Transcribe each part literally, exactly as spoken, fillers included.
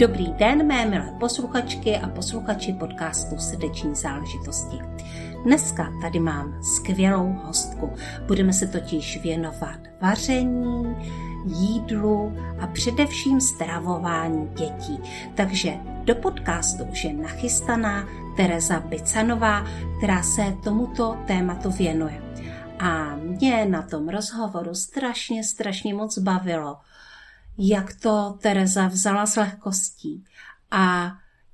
Dobrý den, mé milé posluchačky a posluchači podcastu Srdeční záležitosti. Dneska tady mám skvělou hostku. Budeme se totiž věnovat vaření, jídlu a především stravování dětí. Takže do podcastu už je nachystaná Tereza Bicanová, která se tomuto tématu věnuje. A mě na tom rozhovoru strašně, strašně moc bavilo, jak to Tereza vzala s lehkostí a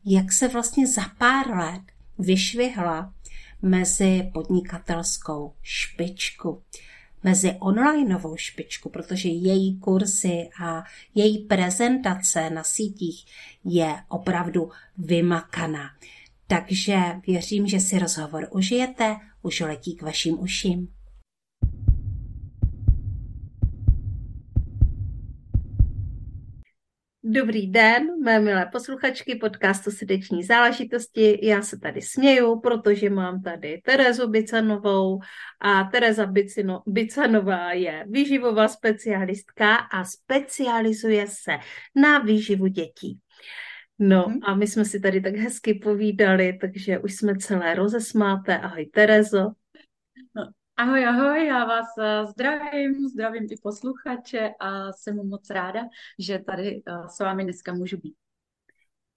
jak se vlastně za pár let vyšvihla mezi podnikatelskou špičku, mezi onlineovou špičku, protože její kurzy a její prezentace na sítích je opravdu vymakaná. Takže věřím, že si rozhovor užijete, už letí k vašim uším. Dobrý den, mé milé posluchačky podcastu Srdeční záležitosti. Já se tady směju, protože mám tady Terezu Bicanovou a Tereza Bicino, Bicanová je výživová specialistka a specializuje se na výživu dětí. No a my jsme si tady tak hezky povídali, takže už jsme celé rozesmáté. Ahoj Terezo. Ahoj, ahoj, já vás zdravím, zdravím i posluchače a jsem moc ráda, že tady s vámi dneska můžu být.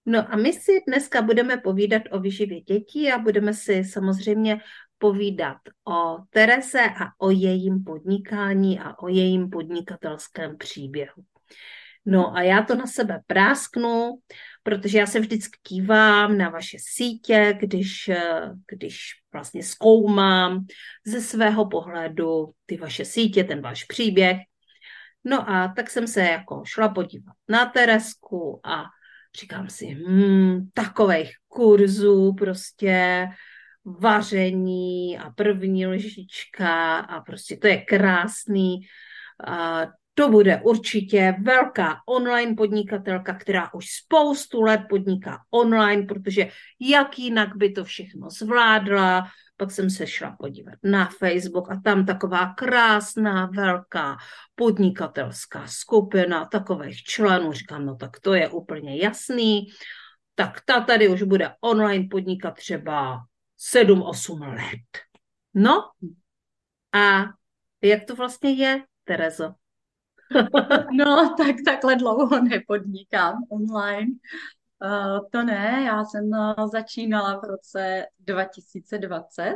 No a my si dneska budeme povídat o výživě dětí a budeme si samozřejmě povídat o Tereze a o jejím podnikání a o jejím podnikatelském příběhu. No a já to na sebe prásknu, protože já se vždycky kývám na vaše sítě, když, když vlastně zkoumám ze svého pohledu ty vaše sítě, ten váš příběh. No a tak jsem se jako šla podívat na Terezku a říkám si, hmm, takových kurzů prostě vaření a první lžička a prostě to je krásný. A to bude určitě velká online podnikatelka, která už spoustu let podniká online, protože jak jinak by to všechno zvládla. Pak jsem se šla podívat na Facebook a tam taková krásná, velká podnikatelská skupina takových členů. Říkám, no tak to je úplně jasný. Tak ta tady už bude online podnikat třeba sedm osm let. No a jak to vlastně je, Terezo? No, tak takhle dlouho nepodnikám online. Uh, to ne, já jsem začínala v roce dva tisíce dvacet,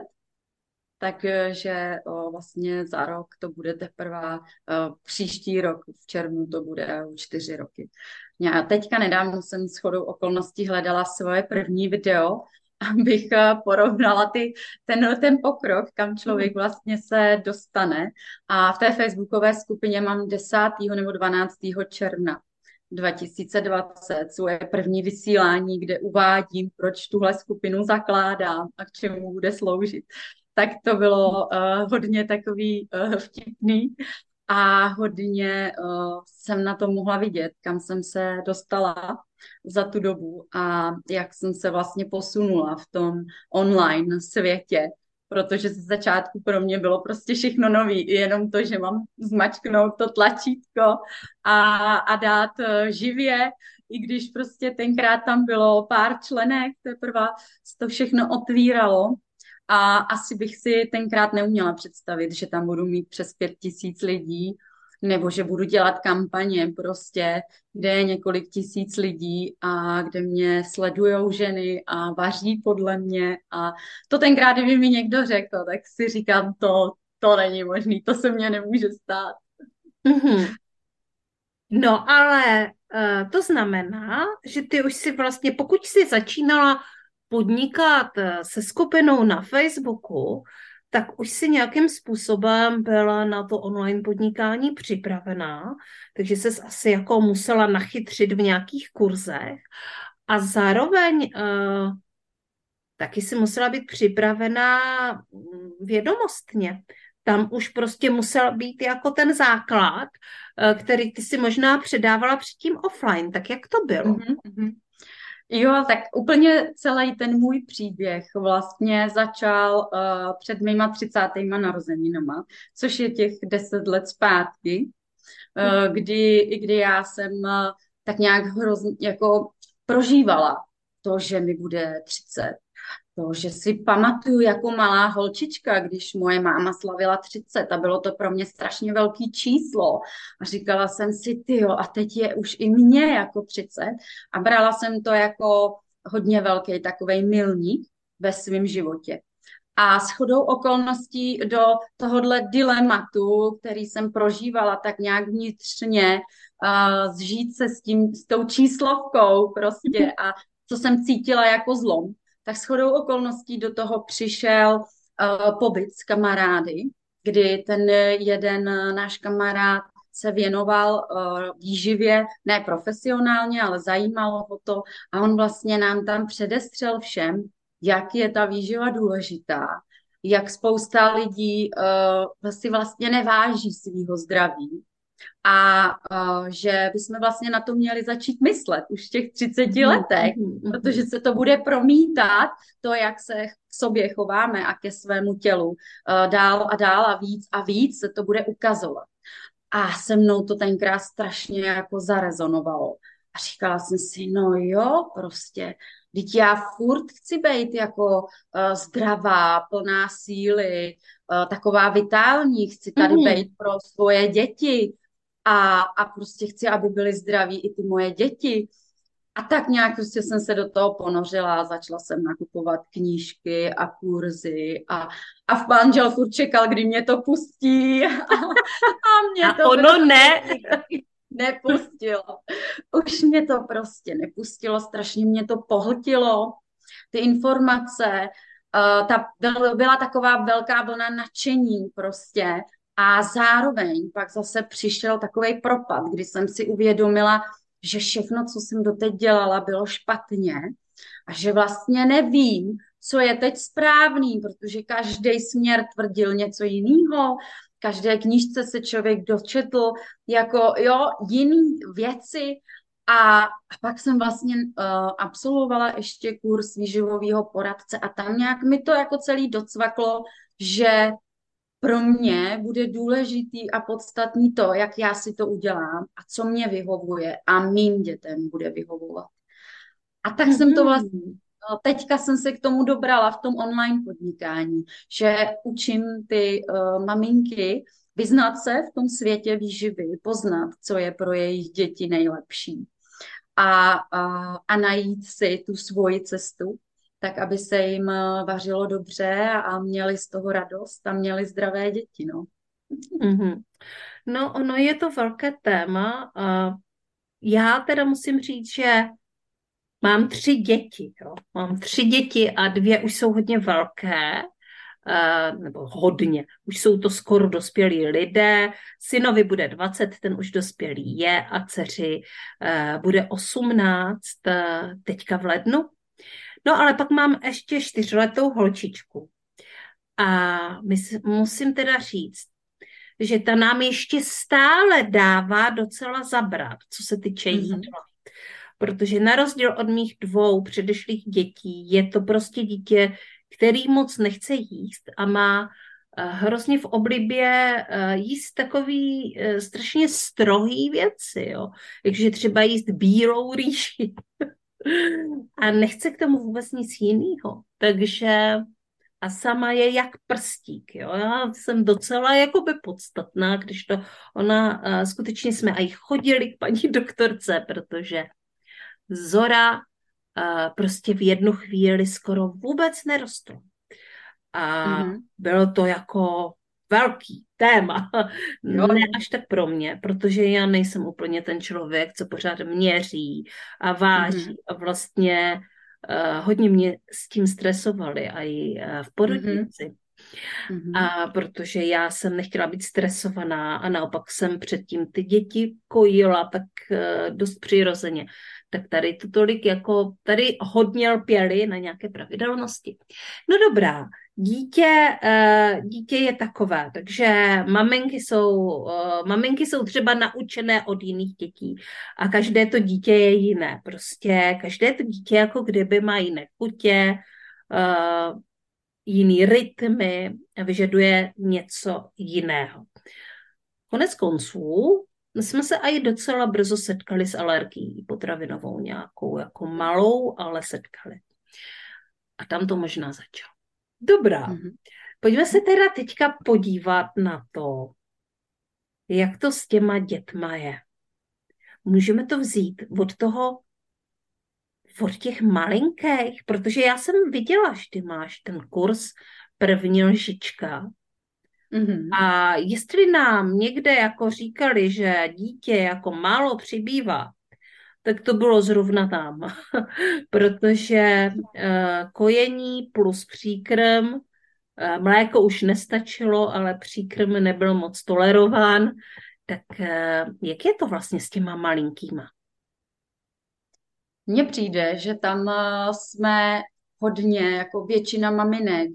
takže uh, vlastně za rok to bude teprve, uh, příští rok, v červnu to bude čtyři roky. Já teďka nedávno jsem shodou okolností hledala svoje první video, abych porovnala ty, ten, ten pokrok, kam člověk vlastně se dostane. A v té facebookové skupině mám desátého nebo dvanáctého června dva tisíce dvacet svoje první vysílání, kde uvádím, proč tuhle skupinu zakládám a k čemu bude sloužit. Tak to bylo uh, hodně takový uh, vtipný a hodně uh, jsem na to mohla vidět, kam jsem se dostala za tu dobu a jak jsem se vlastně posunula v tom online světě, protože ze začátku pro mě bylo prostě všechno nový, jenom to, že mám zmačknout to tlačítko a, a dát živě, i když prostě tenkrát tam bylo pár členek, teprve se to všechno otvíralo a asi bych si tenkrát neuměla představit, že tam budu mít přes pět tisíc lidí, nebo že budu dělat kampaně prostě, kde je několik tisíc lidí a kde mě sledujou ženy a vaří podle mě. A to tenkrát, kdyby mi někdo řekl, tak si říkám, to, to není možný, to se mně nemůže stát. Mm-hmm. No ale uh, to znamená, že ty už si vlastně, pokud jsi začínala podnikat se skupinou na Facebooku, tak už si nějakým způsobem byla na to online podnikání připravená, takže ses asi jako musela nachytřit v nějakých kurzech a zároveň uh, taky si musela být připravená vědomostně. Tam už prostě musel být jako ten základ, uh, který ty si možná předávala předtím offline, tak jak to bylo? Mm-hmm. Jo, tak úplně celý ten můj příběh vlastně začal uh, před mýma třicátýma narozeninama, což je těch deset let zpátky, uh, kdy, kdy já jsem uh, tak nějak hrozně, jako prožívala to, že mi bude třicet. To, že si pamatuju jako malá holčička, když moje máma slavila třicet a bylo to pro mě strašně velký číslo. A říkala jsem si, tyjo, a teď je už i mně jako třicet. A brala jsem to jako hodně velký takovej milník ve svém životě. A shodou okolností do tohohle dilematu, který jsem prožívala tak nějak vnitřně, uh, zžít se s tím, s tou číslovkou prostě a co jsem cítila jako zlom, tak shodou okolností do toho přišel uh, pobyt s kamarády, kdy ten jeden uh, náš kamarád se věnoval uh, výživě, ne profesionálně, ale zajímalo ho to a on vlastně nám tam předestřel všem, jak je ta výživa důležitá, jak spousta lidí uh, si vlastně neváží svýho zdraví a uh, že bychom vlastně na to měli začít myslet už v těch třiceti letech, protože se to bude promítat, to, jak se k sobě chováme a ke svému tělu uh, dál a dál a víc a víc se to bude ukazovat. A se mnou to tenkrát strašně jako zarezonovalo. A říkala jsem si, no jo, prostě, vždyť já furt chci být jako uh, zdravá, plná síly, uh, taková vitální, chci tady mm. být pro svoje děti a, a prostě chci, aby byly zdraví i ty moje děti. A tak nějak prostě jsem se do toho ponořila, začala jsem nakupovat knížky a kurzy a, a v manžel furt čekal, kdy mě to pustí. A, a, mě a to ono bylo... ne... nepustilo. Už mě to prostě nepustilo, strašně mě to pohltilo. Ty informace, uh, ta, byla taková velká vlna nadšení prostě a zároveň pak zase přišel takovej propad, kdy jsem si uvědomila, že všechno, co jsem doteď dělala, bylo špatně a že vlastně nevím, co je teď správný, protože každý směr tvrdil něco jiného. Každé knížce se člověk dočetl jako, jo, jiný věci a, a pak jsem vlastně uh, absolvovala ještě kurz výživového poradce a tam nějak mi to jako celý docvaklo, že pro mě bude důležitý a podstatný to, jak já si to udělám a co mě vyhovuje a mým dětem bude vyhovovat. A tak mm-hmm. jsem to vlastně... Teďka jsem se k tomu dobrala v tom online podnikání, že učím ty uh, maminky vyznat se v tom světě výživy, poznat, co je pro jejich děti nejlepší a, a, a najít si tu svoji cestu, tak aby se jim vařilo dobře a měli z toho radost a měli zdravé děti. No, mm-hmm. no ono je to velké téma. Uh, já teda musím říct, že Mám tři děti, jo. Mám tři děti a dvě už jsou hodně velké, uh, nebo hodně, už jsou to skoro dospělí lidé, synovi bude dvacet, ten už dospělý je a dceři uh, bude osmnáct uh, teďka v lednu. No ale pak mám ještě čtyřletou holčičku a mys- musím teda říct, že ta nám ještě stále dává docela zabrat, co se týče jídla. Mm-hmm. Protože na rozdíl od mých dvou předešlých dětí je to prostě dítě, který moc nechce jíst a má hrozně v oblibě jíst takový strašně strohý věci, jo. Takže třeba jíst bílou rýži a nechce k tomu vůbec nic jiného. Takže a sama je jak prstík, jo. Já jsem docela jakoby podstatná, když to ona, skutečně jsme i chodili k paní doktorce, protože Zora uh, prostě v jednu chvíli skoro vůbec nerostla. A mm-hmm. bylo to jako velký téma. No, ne až tak pro mě, protože já nejsem úplně ten člověk, co pořád měří a váží. Mm-hmm. A vlastně uh, hodně mě s tím stresovali a i uh, v porodnici. Mm-hmm. A protože já jsem nechtěla být stresovaná a naopak jsem předtím ty děti kojila tak dost přirozeně. Tak tady to tolik jako, tady hodně lpěli na nějaké pravidelnosti. No dobrá, dítě, dítě je takové, takže maminky jsou, maminky jsou třeba naučené od jiných dětí a každé to dítě je jiné. Prostě každé to dítě jako kdyby má jiné chutě, jiný rytmy a vyžaduje něco jiného. Konec konců My jsme se i docela brzo setkali s alergií potravinovou nějakou, jako malou, ale setkali. A tam to možná začalo. Dobrá. Mm-hmm. Pojďme se teda teďka podívat na to, jak to s těma dětma je. Můžeme to vzít od toho, od těch malinkých, protože já jsem viděla, že ty máš ten kurz první lžička. Mm-hmm. A jestli nám někde jako říkali, že dítě jako málo přibývá, tak to bylo zrovna tam. Protože uh, kojení plus příkrm, uh, mléko už nestačilo, ale příkrm nebyl moc tolerován. Tak uh, jak je to vlastně s těma malinkýma? Mně přijde, že tam jsme hodně, jako většina maminek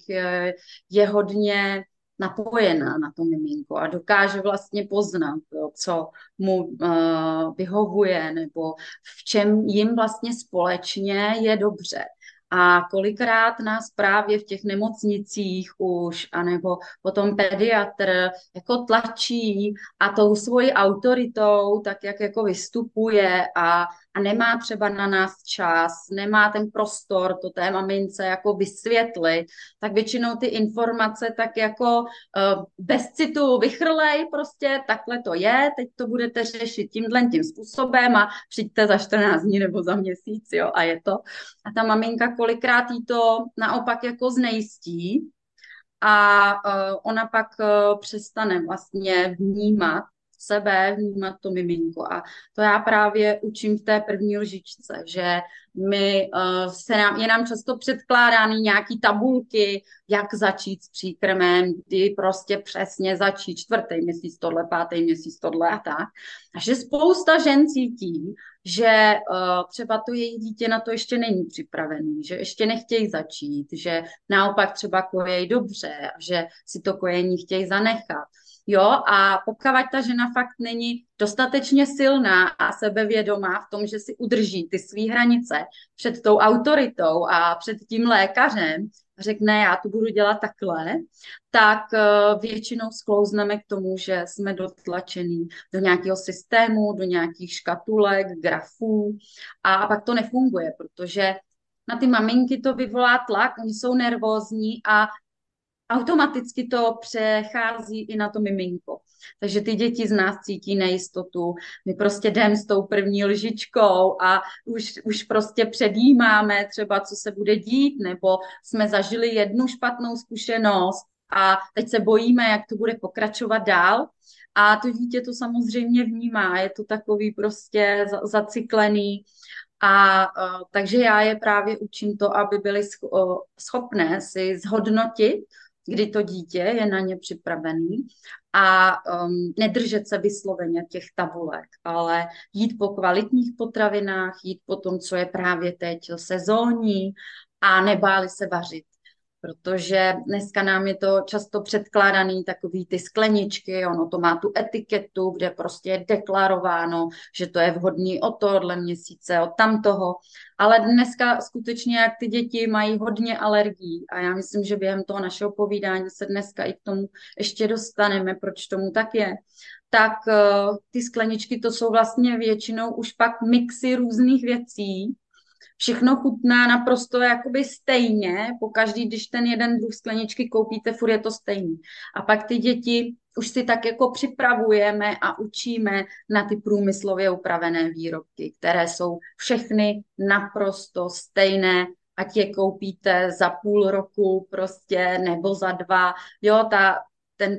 je hodně napojená na to miminko a dokáže vlastně poznat, jo, co mu uh, vyhovuje nebo v čem jim vlastně společně je dobře. A kolikrát nás právě v těch nemocnicích už, anebo potom pediatr jako tlačí a tou svojí autoritou, tak jak jako vystupuje a, a nemá třeba na nás čas, nemá ten prostor to té mamince jako vysvětlit, tak většinou ty informace tak jako uh, bez citu vychrlej prostě, takhle to je, teď to budete řešit tímhle tím způsobem a přijďte za čtrnáct dní nebo za měsíc, jo, a je to. A ta maminka kolikrát jí to naopak jako znejistí a uh, ona pak uh, přestane vlastně vnímat sebe, vnímat to miminko. A to já právě učím v té první lžičce, že my, uh, se nám, je nám často předkládány nějaký tabulky, jak začít s příkrmem, kdy prostě přesně začít čtvrtý měsíc tohle, pátý měsíc tohle a tak. A že spousta žen cítí, že uh, třeba to její dítě na to ještě není připravený, že ještě nechtějí začít, že naopak třeba kojejí dobře, že si to kojení chtějí zanechat. Jo, a pokud ta žena fakt není dostatečně silná a sebevědomá v tom, že si udrží ty svý hranice před tou autoritou a před tím lékařem, řekne, já to budu dělat takhle, tak většinou sklouzneme k tomu, že jsme dotlačení do nějakého systému, do nějakých škatulek, grafů a pak to nefunguje, protože na ty maminky to vyvolá tlak, oni jsou nervózní a automaticky to přechází i na to miminko. Takže ty děti z nás cítí nejistotu. My prostě jdeme s tou první lžičkou a už, už prostě předjímáme třeba, co se bude dít, nebo jsme zažili jednu špatnou zkušenost a teď se bojíme, jak to bude pokračovat dál. A to dítě to samozřejmě vnímá. Je to takový prostě zacyklený. A uh, takže já je právě učím to, aby byly scho- schopné si zhodnotit, kdy to dítě je na ně připravený a um, nedržet se vysloveně těch tabulek, ale jít po kvalitních potravinách, jít po tom, co je právě teď sezónní a nebáli se vařit. Protože dneska nám je to často předkládaný takový ty skleničky, ono to má tu etiketu, kde prostě je deklarováno, že to je vhodný od tohohle měsíce, od tamtoho. Ale dneska skutečně, jak ty děti mají hodně alergií a já myslím, že během toho našeho povídání se dneska i k tomu ještě dostaneme, proč tomu tak je, tak uh, ty skleničky to jsou vlastně většinou už pak mixy různých věcí. Všechno chutná naprosto jakoby stejně, pokaždý, když ten jeden druh skleničky koupíte, furt je to stejný. A pak ty děti už si tak jako připravujeme a učíme na ty průmyslově upravené výrobky, které jsou všechny naprosto stejné, ať je koupíte za půl roku prostě nebo za dva. Jo, ta, ten,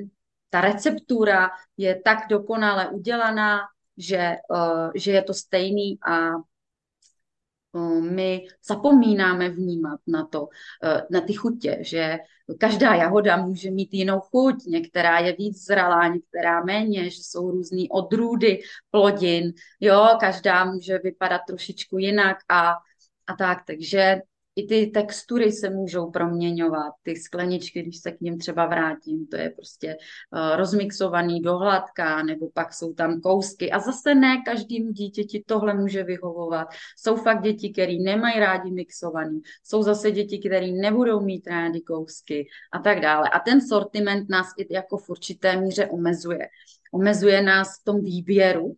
ta receptura je tak dokonale udělaná, že, uh, že je to stejný a my zapomínáme vnímat na to, na ty chutě, že každá jahoda může mít jinou chuť, některá je víc zralá, některá méně, že jsou různý odrůdy plodin, jo, každá může vypadat trošičku jinak a, a tak, takže i ty textury se můžou proměňovat, ty skleničky, když se k nim třeba vrátím, to je prostě uh, rozmixovaný do hladka, nebo pak jsou tam kousky. A zase ne každému dítěti tohle může vyhovovat. Jsou fakt děti, které nemají rádi mixovaný, jsou zase děti, které nebudou mít rádi kousky a tak dále. A ten sortiment nás i jako v určité míře omezuje. omezuje nás v tom výběru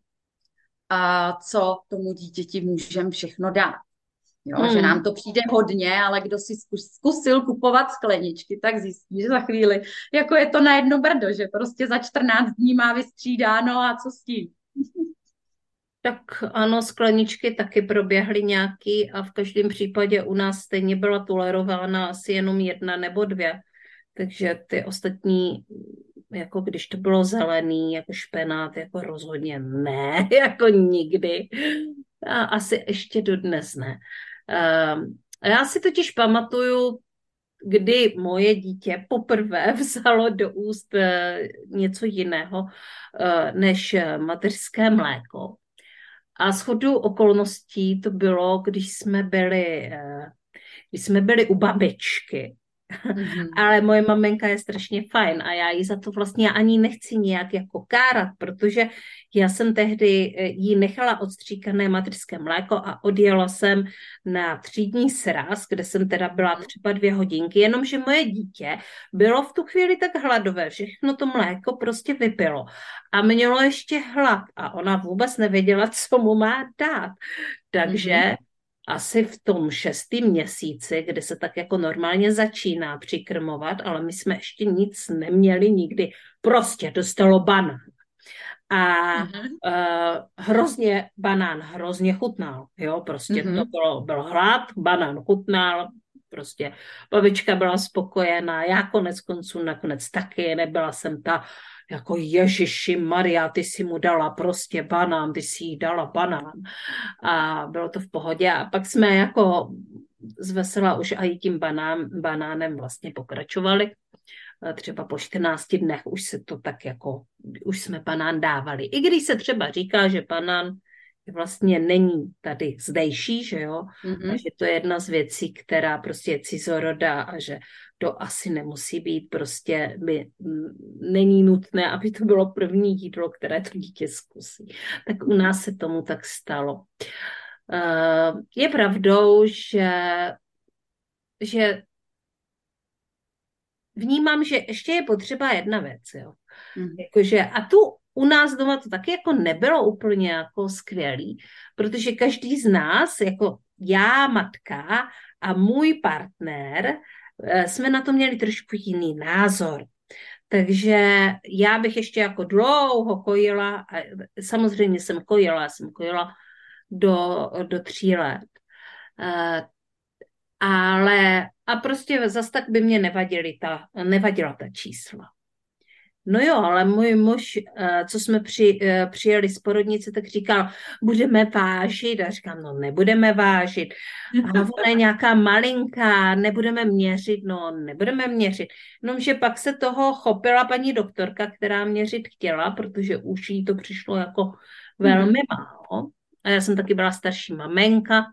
a co tomu dítěti můžeme všechno dát. Jo, hmm. Že nám to přijde hodně, ale kdo si zkusil kupovat skleničky, tak zjistí, že za chvíli, jako je to na jedno brdo, že prostě za čtrnáct dní má vystřídáno a co s tím. Tak ano, skleničky taky proběhly nějaký a v každém případě u nás stejně byla tolerována asi jenom jedna nebo dvě. Takže ty ostatní, jako když to bylo zelený, jako špenát, jako rozhodně ne, jako nikdy. A asi ještě dodnes ne. Já si totiž pamatuju, kdy moje dítě poprvé vzalo do úst něco jiného než mateřské mléko. A shodou okolností to bylo, když jsme byli, když jsme byli u babičky. Mm-hmm. Ale moje maminka je strašně fajn a já ji za to vlastně ani nechci nějak jako kárat, protože já jsem tehdy jí nechala odstříkané mateřské mléko a odjela jsem na třídní sraz, kde jsem teda byla třeba dvě hodinky, jenomže moje dítě bylo v tu chvíli tak hladové, všechno to mléko prostě vypilo a mělo ještě hlad a ona vůbec nevěděla, co mu má dát, takže... Mm-hmm. Asi v tom šestém měsíci, kdy se tak jako normálně začíná přikrmovat, ale my jsme ještě nic neměli nikdy. Prostě dostalo banán. A uh, hrozně banán, hrozně chutnal. Jo, prostě mm-hmm. to bylo, byl hlad, banán chutnal, prostě babička byla spokojená, já konec konců nakonec taky, nebyla jsem ta jako Ježiši Maria, ty si mu dala prostě banán, ty si jí dala banán. A bylo to v pohodě. A pak jsme jako zvesela už i tím banán, banánem vlastně pokračovali. Třeba po čtrnácti dnech už se to tak jako, už jsme banán dávali. I když se třeba říká, že banán vlastně není tady zdejší, že jo? Mm-hmm. A že to je jedna z věcí, která prostě je cizoroda a že to asi nemusí být, prostě by, m, není nutné, aby to bylo první jídlo, které to dítě zkusí. Tak u nás se tomu tak stalo. Uh, je pravdou, že, že vnímám, že ještě je potřeba jedna věc, jo. Mm-hmm. Jakože, a tu u nás doma to taky jako nebylo úplně jako skvělý, protože každý z nás, jako já, matka a můj partner, jsme na to měli trošku jiný názor. Takže já bych ještě jako dlouho kojila, a samozřejmě jsem kojila, jsem kojila do, do tří let. Ale a prostě zas tak by mě nevadily ta, nevadila ta čísla. No jo, ale můj muž, co jsme při, přijeli z porodnice, tak říkal, budeme vážit. A říkám, no nebudeme vážit. A ona je nějaká malinká, nebudeme měřit, no nebudeme měřit. Jenomže pak se toho chopila paní doktorka, která měřit chtěla, protože už jí to přišlo jako velmi málo. A já jsem taky byla starší maminka,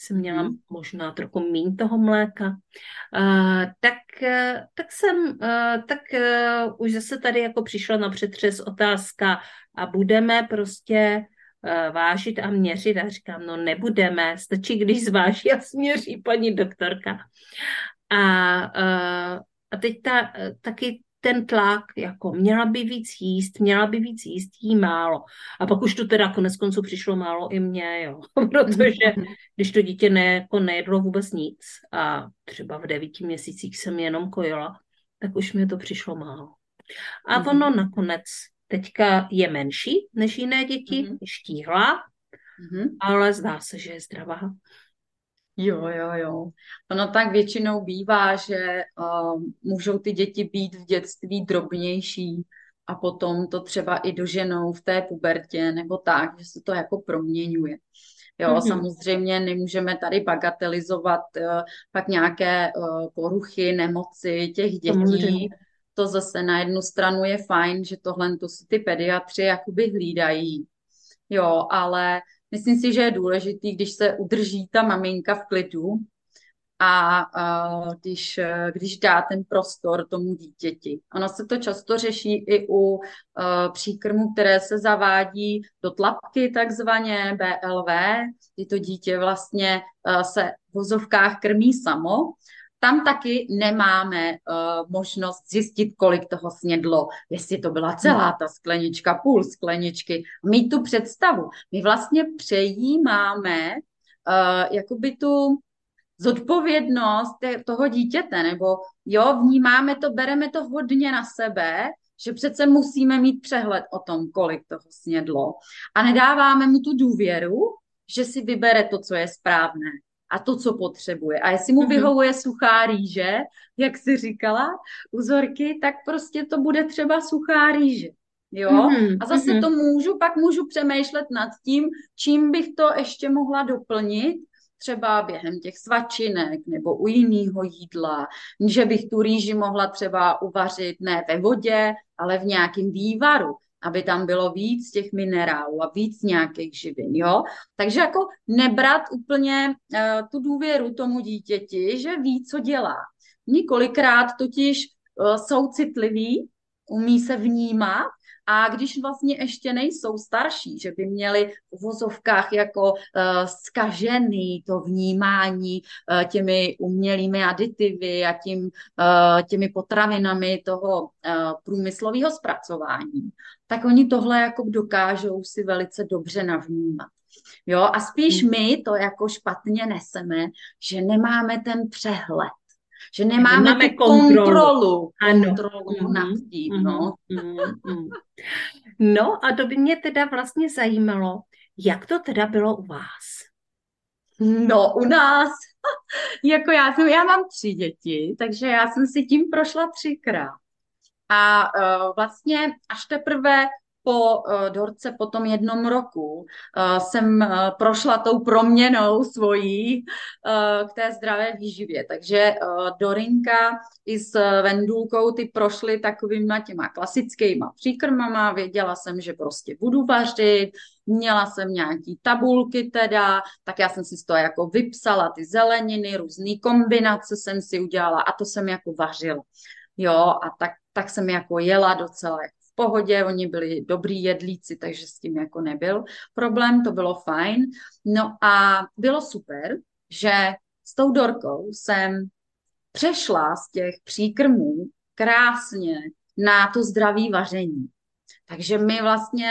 jsem měla hmm. možná trochu míň toho mléka. Uh, tak, tak jsem, uh, tak uh, už zase tady jako přišla na přetřes otázka a budeme prostě uh, vážit a měřit. A říkám, no nebudeme, stačí, když zváží a směří paní doktorka. A, uh, a teď ta, taky ten tlak, jako měla by víc jíst, měla by víc jíst, jí málo. A pak už to teda konec konců přišlo málo i mně, jo. Protože když to dítě ne, jako nejedlo vůbec nic a třeba v devíti měsících jsem jenom kojila, tak už mi to přišlo málo. A mm-hmm. ono nakonec teďka je menší než jiné děti, mm-hmm. štíhla, mm-hmm. ale zdá se, že je zdravá. Jo, jo, jo. Ono tak většinou bývá, že uh, můžou ty děti být v dětství drobnější a potom to třeba i doženou v té pubertě nebo tak, že se to jako proměňuje. Jo, mm-hmm. samozřejmě nemůžeme tady bagatelizovat uh, pak nějaké uh, poruchy, nemoci těch dětí. To zase na jednu stranu je fajn, že tohle to si ty pediatři jakoby hlídají. Jo, ale myslím si, že je důležitý, když se udrží ta maminka v klidu a, a když, když dá ten prostor tomu dítěti. Ono se to často řeší i u a, příkrmů, které se zavádí do tlapky takzvaně bé el vé, kdy to dítě vlastně a, se v vozovkách krmí samo tam taky nemáme uh, možnost zjistit, kolik toho snědlo, jestli to byla celá ta sklenička, půl skleničky, mít tu představu. My vlastně přejímáme uh, jakoby tu zodpovědnost toho dítěte, nebo jo, vnímáme to, bereme to hodně na sebe, že přece musíme mít přehled o tom, kolik toho snědlo. A nedáváme mu tu důvěru, že si vybere to, co je správné a to, co potřebuje. A jestli mu vyhovuje suchá rýže, jak jsi říkala, uzorky, tak prostě to bude třeba suchá rýže. Jo? Mm-hmm, a zase mm-hmm. to můžu, pak můžu přemýšlet nad tím, čím bych to ještě mohla doplnit, třeba během těch svačinek nebo u jiného jídla, že bych tu rýži mohla třeba uvařit ne ve vodě, ale v nějakém vývaru, aby tam bylo víc těch minerálů a víc nějakých živin, jo. Takže jako nebrat úplně uh, tu důvěru tomu dítěti, že ví, co dělá. Několikrát totiž uh, jsou citliví, umí se vnímat, a když vlastně ještě nejsou starší, že by měli v vozovkách jako uh, zkažený to vnímání uh, těmi umělými aditivy a tím, uh, těmi potravinami toho uh, průmyslového zpracování, tak oni tohle jako dokážou si velice dobře navnímat. Jo? A spíš my to jako špatně neseme, že nemáme ten přehled. Že nemáme, nemáme tu kontrolu, kontrolu ano. nad tím, mm, no. Mm, mm. No a to by mě teda vlastně zajímalo, jak to teda bylo u vás? No u nás, jako já jsem, já mám tři děti, takže já jsem si tím prošla třikrát. A uh, vlastně až teprve po uh, Dorce po tom jednom roku uh, jsem uh, prošla tou proměnou svojí uh, k té zdravé výživě. Takže uh, Dorinka i s Vendulkou ty prošly takovýma těma klasickýma příkrmama. Věděla jsem, že prostě budu vařit, měla jsem nějaký tabulky teda, tak já jsem si z toho jako vypsala ty zeleniny, různý kombinace jsem si udělala a to jsem jako vařila. Jo, a tak, tak jsem jako jela docela pohodě, oni byli dobrý jedlíci, takže s tím jako nebyl problém, to bylo fajn. No a bylo super, že s tou Dorkou jsem přešla z těch příkrmů krásně na to zdravé vaření. Takže my vlastně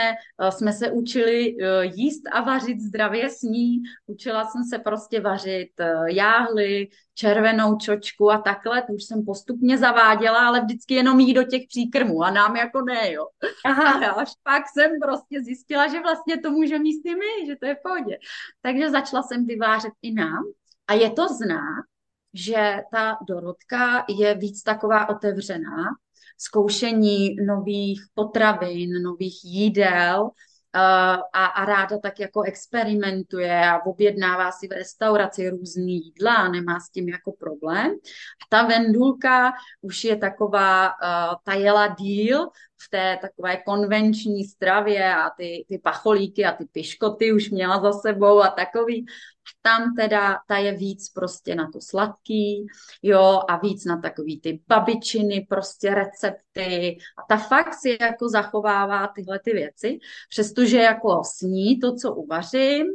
jsme se učili jíst a vařit zdravě s ní. Učila jsem se prostě vařit jáhly, červenou čočku a takhle. To už jsem postupně zaváděla, ale vždycky jenom jí do těch příkrmů a nám jako ne, jo. Aha. Až pak jsem prostě zjistila, že vlastně to můžeme jíst i my, že to je v pohodě. Takže začala jsem vyvářet i nám. A je to znát, že ta Dorotka je víc taková otevřená, zkoušení nových potravin, nových jídel a, a ráda tak jako experimentuje a objednává si v restauraci různý jídla a nemá s tím jako problém. A ta Vendulka už je taková, ta jela díl v té takové konvenční stravě a ty, ty pacholíky a ty piškoty už měla za sebou a takový. Tam teda, ta je víc prostě na to sladký, jo, a víc na takový ty babičiny, prostě recepty. A ta fakt si jako zachovává tyhle ty věci, přestože jako sní to, co uvařím,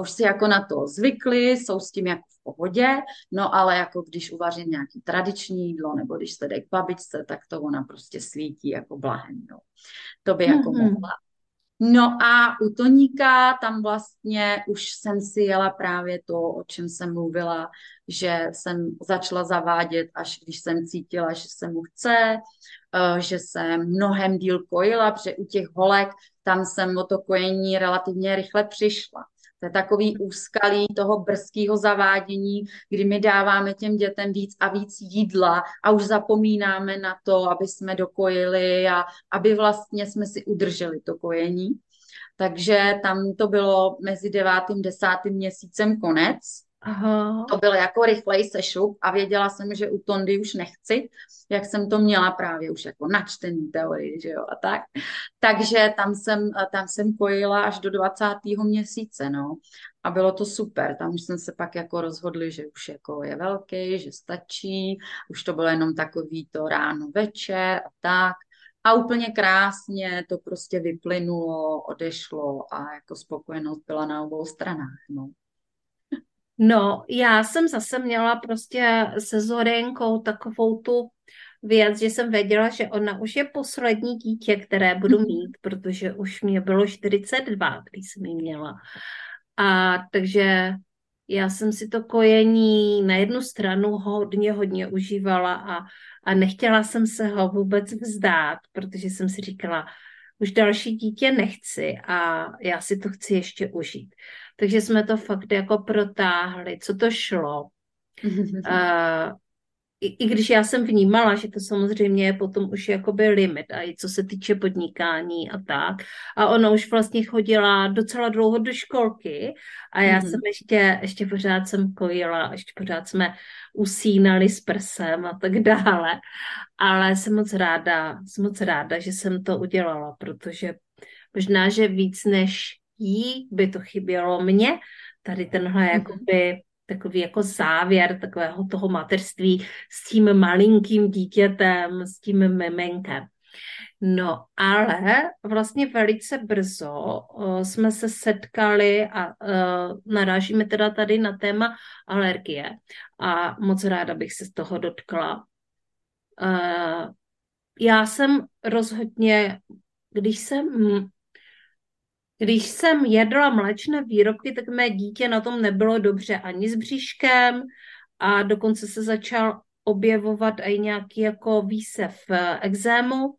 už si jako na to zvykli, jsou s tím jako v pohodě, no ale jako když uvařím nějaký tradiční jídlo, nebo když se jde k babičce, tak to ona prostě svítí jako blahem, jo. To by jako mm-hmm. mohla. No a u Toníka tam vlastně už jsem si jela právě to, o čem jsem mluvila, že jsem začala zavádět, až když jsem cítila, že se mu chce, že jsem mnohem díl kojila, protože u těch holek tam jsem o to kojení relativně rychle přišla. To je takový úskalí toho brzkého zavádění, kdy my dáváme těm dětem víc a víc jídla a už zapomínáme na to, aby jsme dokojili a aby vlastně jsme si udrželi to kojení. Takže tam to bylo mezi devátým, desátým měsícem konec. Aha. To byl jako rychlej sešup a věděla jsem, že u Tondy už nechci, jak jsem to měla právě už jako načtený teorii, že jo, a tak. Takže tam jsem, tam jsem kojila až do dvacátého měsíce, no. A bylo to super, tam už jsem se pak jako rozhodli, že už jako je velký, že stačí, už to bylo jenom takový to ráno, večer a tak. A úplně krásně to prostě vyplynulo, odešlo a jako spokojenost byla na obou stranách, no. No, já jsem zase měla prostě se Zorinkou takovou tu věc, že jsem věděla, že ona už je poslední dítě, které budu mít, protože už mě bylo čtyřicet dva, když jsem ji měla. A takže já jsem si to kojení na jednu stranu hodně, hodně užívala a, a nechtěla jsem se ho vůbec vzdát, protože jsem si říkala, už další dítě nechci a já si to chci ještě užít. Takže jsme to fakt jako protáhli, co to šlo. uh, I, I když já jsem vnímala, že to samozřejmě je potom už jakoby limit a i co se týče podnikání a tak. A ona už vlastně chodila docela dlouho do školky a já mm-hmm. jsem ještě, ještě pořád jsem kojila, ještě pořád jsme usínali s prsem a tak dále. Ale jsem moc ráda, jsem moc ráda, že jsem to udělala, protože možná, že víc než jí by to chybělo mně, tady tenhle mm-hmm. jakoby takový jako závěr takového toho mateřství s tím malinkým dítětem, s tím miminkem. No ale vlastně velice brzo uh, jsme se setkali a uh, narážíme teda tady na téma alergie a moc ráda bych se z toho dotkla. Uh, já jsem rozhodně, když jsem... Když jsem jedla mléčné výrobky, tak mé dítě na tom nebylo dobře ani s bříškem a dokonce se začal objevovat i nějaký jako výsev ekzému.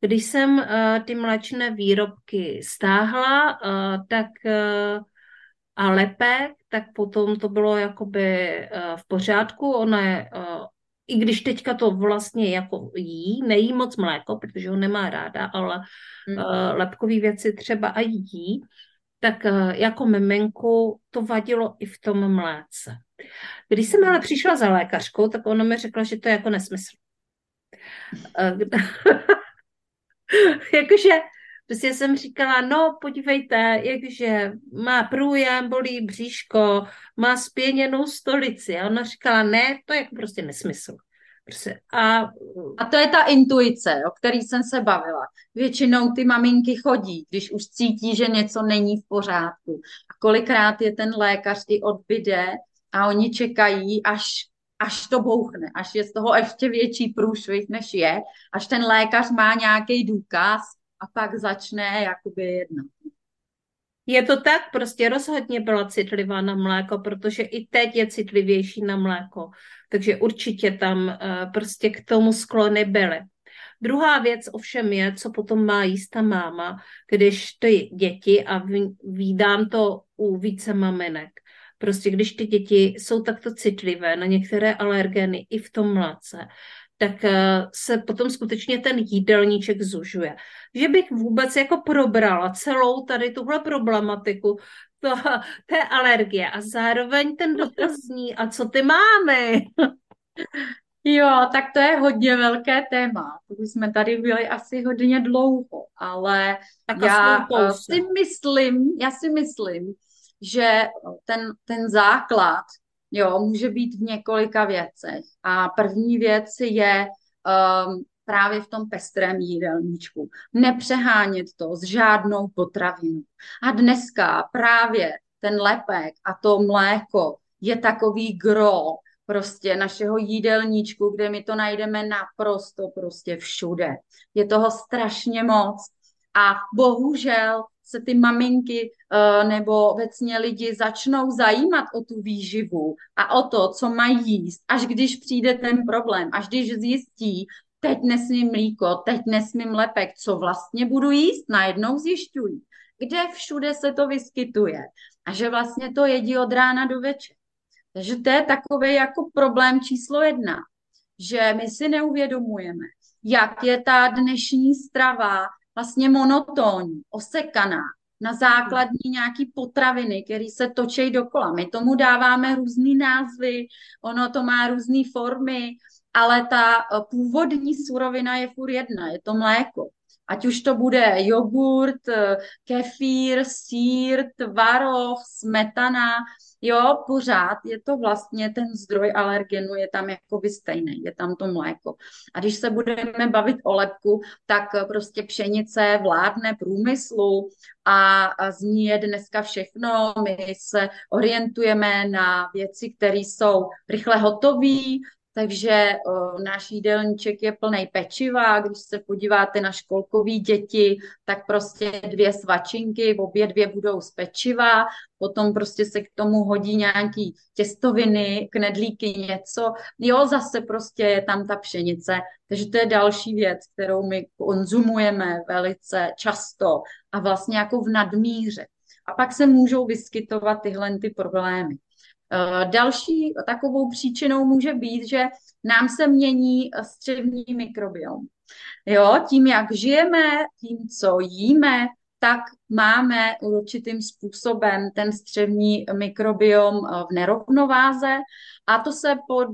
Když jsem uh, ty mléčné výrobky stáhla, uh, tak uh, a lepek, tak potom to bylo jakoby uh, v pořádku. Ona je, uh, i když teďka to vlastně jako jí, nejí moc mléko, protože ho nemá ráda, ale mm. uh, lepkový věci třeba a jí, tak uh, jako mimenku to vadilo i v tom mléce. Když jsem ale přišla za lékařkou, tak ona mi řekla, že to je jako nesmysl. Uh, jakože prostě jsem říkala, no podívejte, jakože má průjem, bolí bříško, má spěněnou stolici. A ona říkala, ne, to je prostě nesmysl. Prostě a... a to je ta intuice, o který jsem se bavila. Většinou ty maminky chodí, když už cítí, že něco není v pořádku. A kolikrát je ten lékař i odbyde a oni čekají, až, až to bouchne, až je z toho ještě větší průšvih, než je, až ten lékař má nějaký důkaz, a pak začne jakoby jednat. Je to tak, prostě rozhodně byla citlivá na mléko, protože i teď je citlivější na mléko. Takže určitě tam uh, prostě k tomu sklony byly. Druhá věc ovšem je, co potom má jíst ta máma, když ty děti, a vídám to u více maminek, prostě když ty děti jsou takto citlivé na některé alergeny i v tom mléce, tak se potom skutečně ten jídelníček zužuje. Že bych vůbec jako probrala celou tady tuhle problematiku to, té alergie a zároveň ten dotazní, a co ty máme? Jo, tak to je hodně velké téma. Už jsme tady byli asi hodně dlouho, ale tak já si myslím, já si myslím, že ten, ten základ, jo, může být v několika věcech. A první věc je um, právě v tom pestrém jídelníčku. Nepřehánět to s žádnou potravinou. A dneska právě ten lepek a to mléko je takový gro prostě našeho jídelníčku, kde my to najdeme naprosto prostě všude. Je toho strašně moc. A bohužel se ty maminky nebo obecně lidi začnou zajímat o tu výživu a o to, co mají jíst, až když přijde ten problém, až když zjistí, teď nesmím mlíko, teď nesmím lepek, co vlastně budu jíst, najednou zjišťují, kde všude se to vyskytuje a že vlastně to jedí od rána do večera. Takže to je takový jako problém číslo jedna, že my si neuvědomujeme, jak je ta dnešní strava vlastně monotónní, osekaná na základní nějaký potraviny, které se točí dokola. My tomu dáváme různý názvy, ono to má různé formy, ale ta původní surovina je furt jedna, je to mléko. Ať už to bude jogurt, kefír, sýr, tvarov, smetana, jo, pořád je to vlastně ten zdroj alergenu, je tam jakoby stejný, je tam to mléko. A když se budeme bavit o lebku, tak prostě pšenice vládne průmyslu a z ní je dneska všechno. My se orientujeme na věci, které jsou rychle hotové. Takže o, náš jídelníček je plný pečiva, když se podíváte na školkový děti, tak prostě dvě svačinky, obě dvě budou z pečiva, potom prostě se k tomu hodí nějaký těstoviny, knedlíky, něco, jo, zase prostě je tam ta pšenice, takže to je další věc, kterou my konzumujeme velice často a vlastně jako v nadmíře. A pak se můžou vyskytovat tyhle ty problémy. Další takovou příčinou může být, že nám se mění střevní mikrobiom. Jo, tím, jak žijeme, tím, co jíme, tak máme určitým způsobem ten střevní mikrobiom v nerovnováze a to se, pod,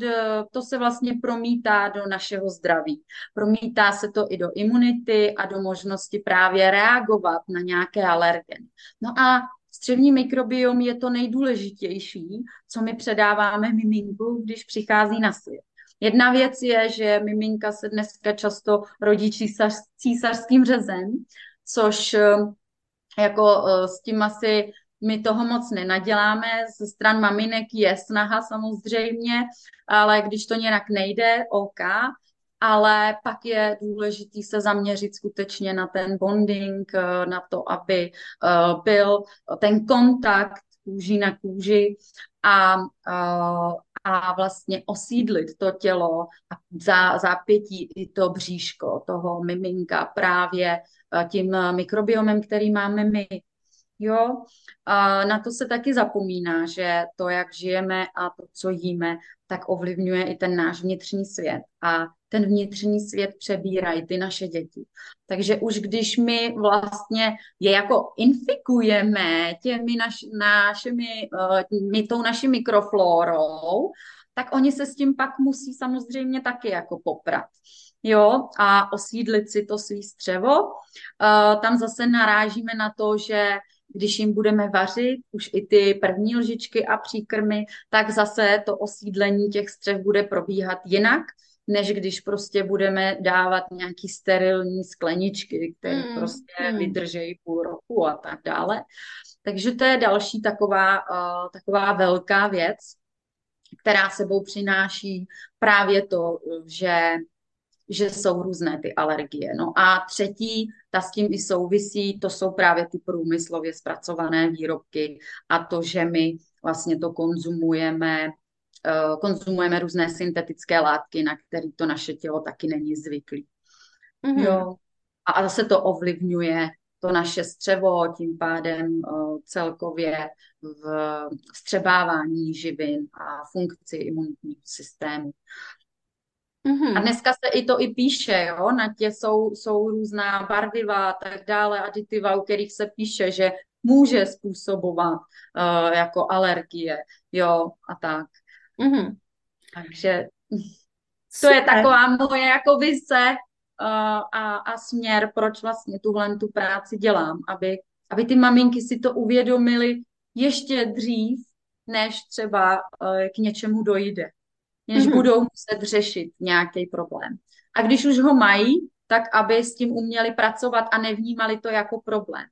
to se vlastně promítá do našeho zdraví. Promítá se to i do imunity a do možnosti právě reagovat na nějaké alergeny. No a střevní mikrobiom je to nejdůležitější, co my předáváme miminku, když přichází na svět. Jedna věc je, že miminka se dneska často rodí císař, císařským řezem, což jako s tím asi my toho moc nenaděláme. Ze stran maminek je snaha samozřejmě, ale když to nějak nejde, OK. Ale pak je důležitý se zaměřit skutečně na ten bonding, na to, aby byl ten kontakt kůží na kůži a, a vlastně osídlit to tělo a za, zápětí i to bříško toho miminka právě tím mikrobiomem, který máme my. Jo, a na to se taky zapomíná, že to, jak žijeme a to, co jíme, tak ovlivňuje i ten náš vnitřní svět. A ten vnitřní svět přebírají ty naše děti. Takže už když my vlastně je jako infikujeme těmi naš, našimi, my tou naší mikroflorou, tak oni se s tím pak musí samozřejmě taky jako poprat. Jo, a osídlit si to svý střevo. Tam zase narážíme na to, že když jim budeme vařit, už i ty první lžičky a příkrmy, tak zase to osídlení těch střev bude probíhat jinak, než když prostě budeme dávat nějaký sterilní skleničky, které mm. prostě mm. vydržejí půl roku a tak dále. Takže to je další taková, uh, taková velká věc, která sebou přináší právě to, že že jsou různé ty alergie. No a třetí, ta s tím i souvisí, to jsou právě ty průmyslově zpracované výrobky a to, že my vlastně to konzumujeme, uh, konzumujeme různé syntetické látky, na které to naše tělo taky není zvyklý. Mm-hmm. Jo. A, a zase to ovlivňuje to naše střevo, tím pádem uh, celkově v střebávání živin a funkci imunitního systému. A dneska se i to i píše, jo, na tě jsou, jsou různá barviva a tak dále, aditiva, u kterých se píše, že může způsobovat uh, jako alergie, jo, a tak. Mm-hmm. Takže to je taková moje jako vize uh, a, a směr, proč vlastně tuhle tu práci dělám, aby, aby ty maminky si to uvědomily ještě dřív, než třeba uh, k něčemu dojde. Než mm-hmm. budou muset řešit nějaký problém. A když už ho mají, tak aby s tím uměli pracovat a nevnímali to jako problém.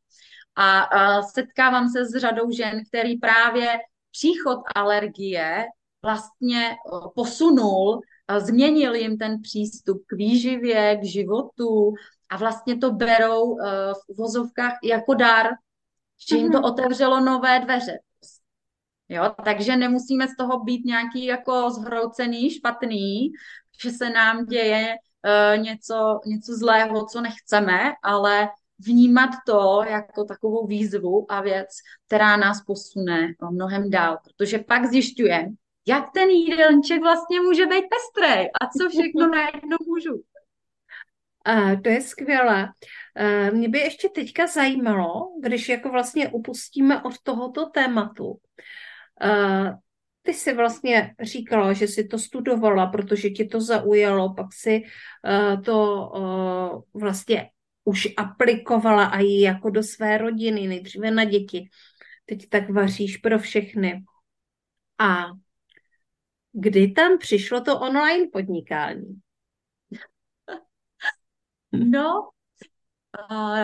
A, a setkávám se s řadou žen, který právě příchod alergie vlastně posunul, změnil jim ten přístup k výživě, k životu a vlastně to berou v vozovkách jako dar, že jim to otevřelo nové dveře. Jo, takže nemusíme z toho být nějaký jako zhroucený, špatný, že se nám děje uh, něco, něco zlého, co nechceme, ale vnímat to jako takovou výzvu a věc, která nás posune mnohem dál, protože pak zjišťujeme, jak ten jídelníček vlastně může být pestrej a co všechno najednou můžu. A to je skvělé. Mě by ještě teďka zajímalo, když jako vlastně upustíme od tohoto tématu, Uh, ty jsi vlastně říkala, že jsi to studovala, protože ti to zaujalo, pak si uh, to uh, vlastně už aplikovala a ji jako do své rodiny, nejdříve na děti. Teď tak vaříš pro všechny. A kdy tam přišlo to online podnikání? No,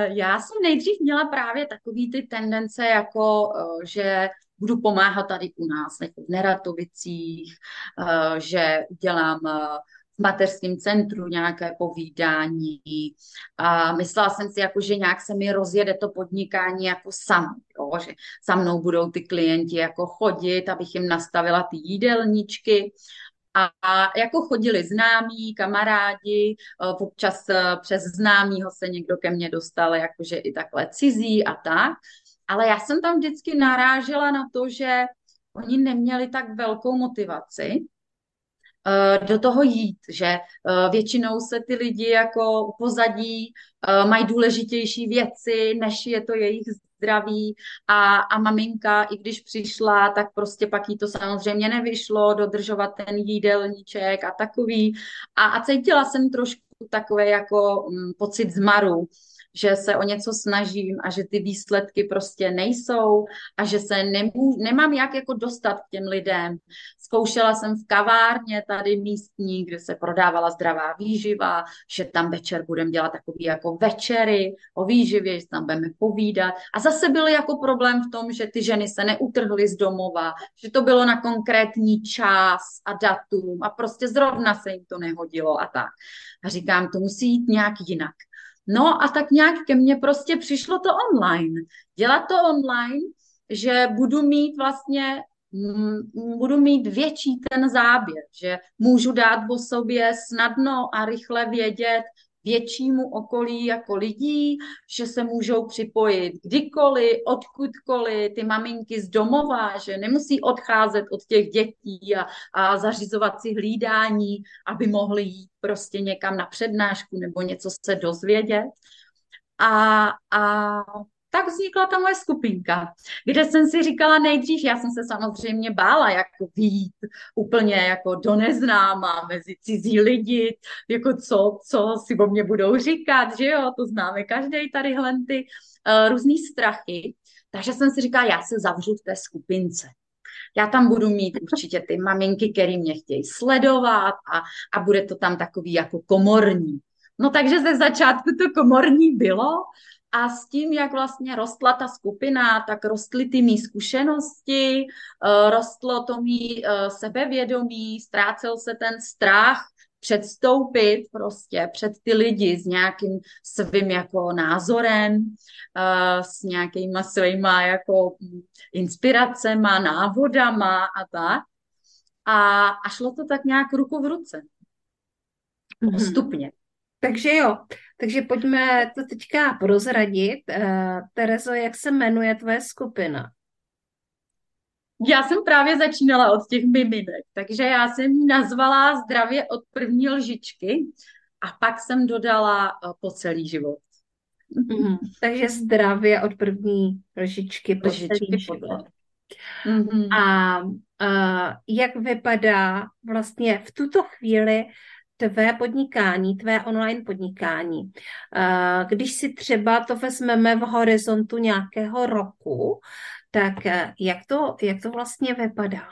já jsem nejdřív měla právě takový ty tendence, jako že budu pomáhat tady u nás, jako v Neratovicích, že udělám v mateřském centru nějaké povídání a myslela jsem si, jako, že nějak se mi rozjede to podnikání jako samo, jo? Že za mnou budou ty klienti jako chodit, abych jim nastavila ty jídelníčky. A jako chodili známí, kamarádi, občas přes známýho se někdo ke mně dostal, jakože i takhle cizí a tak. Ale já jsem tam vždycky narážela na to, že oni neměli tak velkou motivaci do toho jít, že většinou se ty lidi jako upozadí, mají důležitější věci, než je to jejich zdraví a, a maminka, i když přišla, tak prostě pak jí to samozřejmě nevyšlo, dodržovat ten jídelníček a takový. A, a cítila jsem trošku takový jako m, pocit zmaru, že se o něco snažím a že ty výsledky prostě nejsou a že se nemů, nemám jak jako dostat k těm lidem. Zkoušela jsem v kavárně tady místní, kde se prodávala zdravá výživa, že tam večer budeme dělat takový jako večery o výživě, že tam budeme povídat. A zase byl jako problém v tom, že ty ženy se neutrhly z domova, že to bylo na konkrétní čas a datum a prostě zrovna se jim to nehodilo a tak. A říkám, to musí jít nějak jinak. No a tak nějak ke mně prostě přišlo to online. Dělat to online, že budu mít vlastně, budu mít větší ten záběr, že můžu dát o sobě snadno a rychle vědět většímu okolí jako lidí, že se můžou připojit kdykoliv, odkudkoliv, ty maminky z domova, že nemusí odcházet od těch dětí a, a zařizovat si hlídání, aby mohly jít prostě někam na přednášku nebo něco se dozvědět. A, a tak vznikla ta moje skupinka, kde jsem si říkala nejdřív, já jsem se samozřejmě bála jako vyjít úplně jako do neznáma mezi cizí lidi, jako co, co si o mě budou říkat, že jo, to známe každej tadyhle ty uh, různý strachy. Takže jsem si říkala, já se zavřu v té skupince. Já tam budu mít určitě ty maminky, který mě chtějí sledovat a, a bude to tam takový jako komorní. No takže ze začátku to komorní bylo. A s tím, jak vlastně rostla ta skupina, tak rostly ty mý zkušenosti, rostlo to mý sebevědomí, ztrácel se ten strach předstoupit prostě před ty lidi s nějakým svým jako názorem, s nějakýma svýma jako inspiracema, návodama a tak. A, a šlo to tak nějak ruku v ruce. Postupně. Mm-hmm. Takže jo, takže pojďme to teďka prozradit. Uh, Terezo, jak se jmenuje tvoje skupina? Já jsem právě začínala od těch miminek, takže já jsem ji nazvala Zdravě od první lžičky a pak jsem dodala uh, po celý život. Mm-hmm. Takže Zdravě od první lžičky po lžičky celý život. Mm-hmm. A uh, jak vypadá vlastně v tuto chvíli tvé podnikání, tvé online podnikání. Když si třeba to vezmeme v horizontu nějakého roku, tak jak to, jak to vlastně vypadá?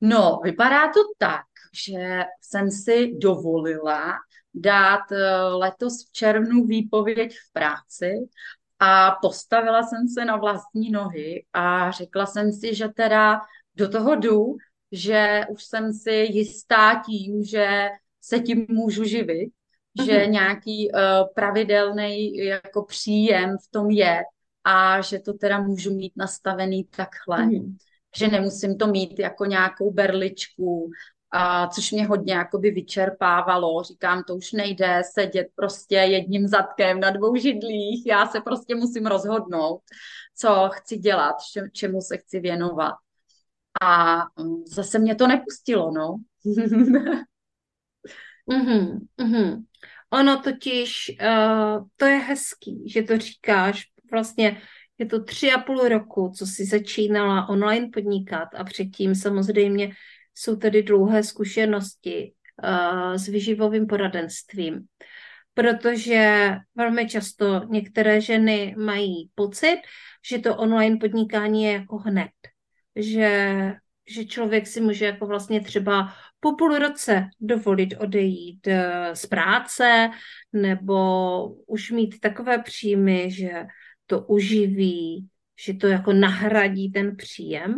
No, vypadá to tak, že jsem si dovolila dát letos v červnu výpověď v práci a postavila jsem se na vlastní nohy a řekla jsem si, že teda do toho jdu, že už jsem si jistá tím, že se tím můžu živit, mm-hmm. že nějaký uh, pravidelný jako příjem v tom je a že to teda můžu mít nastavený takhle, mm-hmm. že nemusím to mít jako nějakou berličku, uh, což mě hodně jakoby vyčerpávalo. Říkám, to už nejde sedět prostě jedním zadkem na dvou židlích, já se prostě musím rozhodnout, co chci dělat, čemu se chci věnovat. A zase mě to nepustilo, no. mm-hmm, mm-hmm. Ono totiž, uh, to je hezký, že to říkáš. Vlastně je to tři a půl roku, co jsi začínala online podnikat a předtím samozřejmě jsou tady dlouhé zkušenosti uh, s výživovým poradenstvím. protože velmi často některé ženy mají pocit, že to online podnikání je jako hned, že, že člověk si může jako vlastně třeba po půl roce dovolit odejít z práce nebo už mít takové příjmy, že to uživí, že to jako nahradí ten příjem,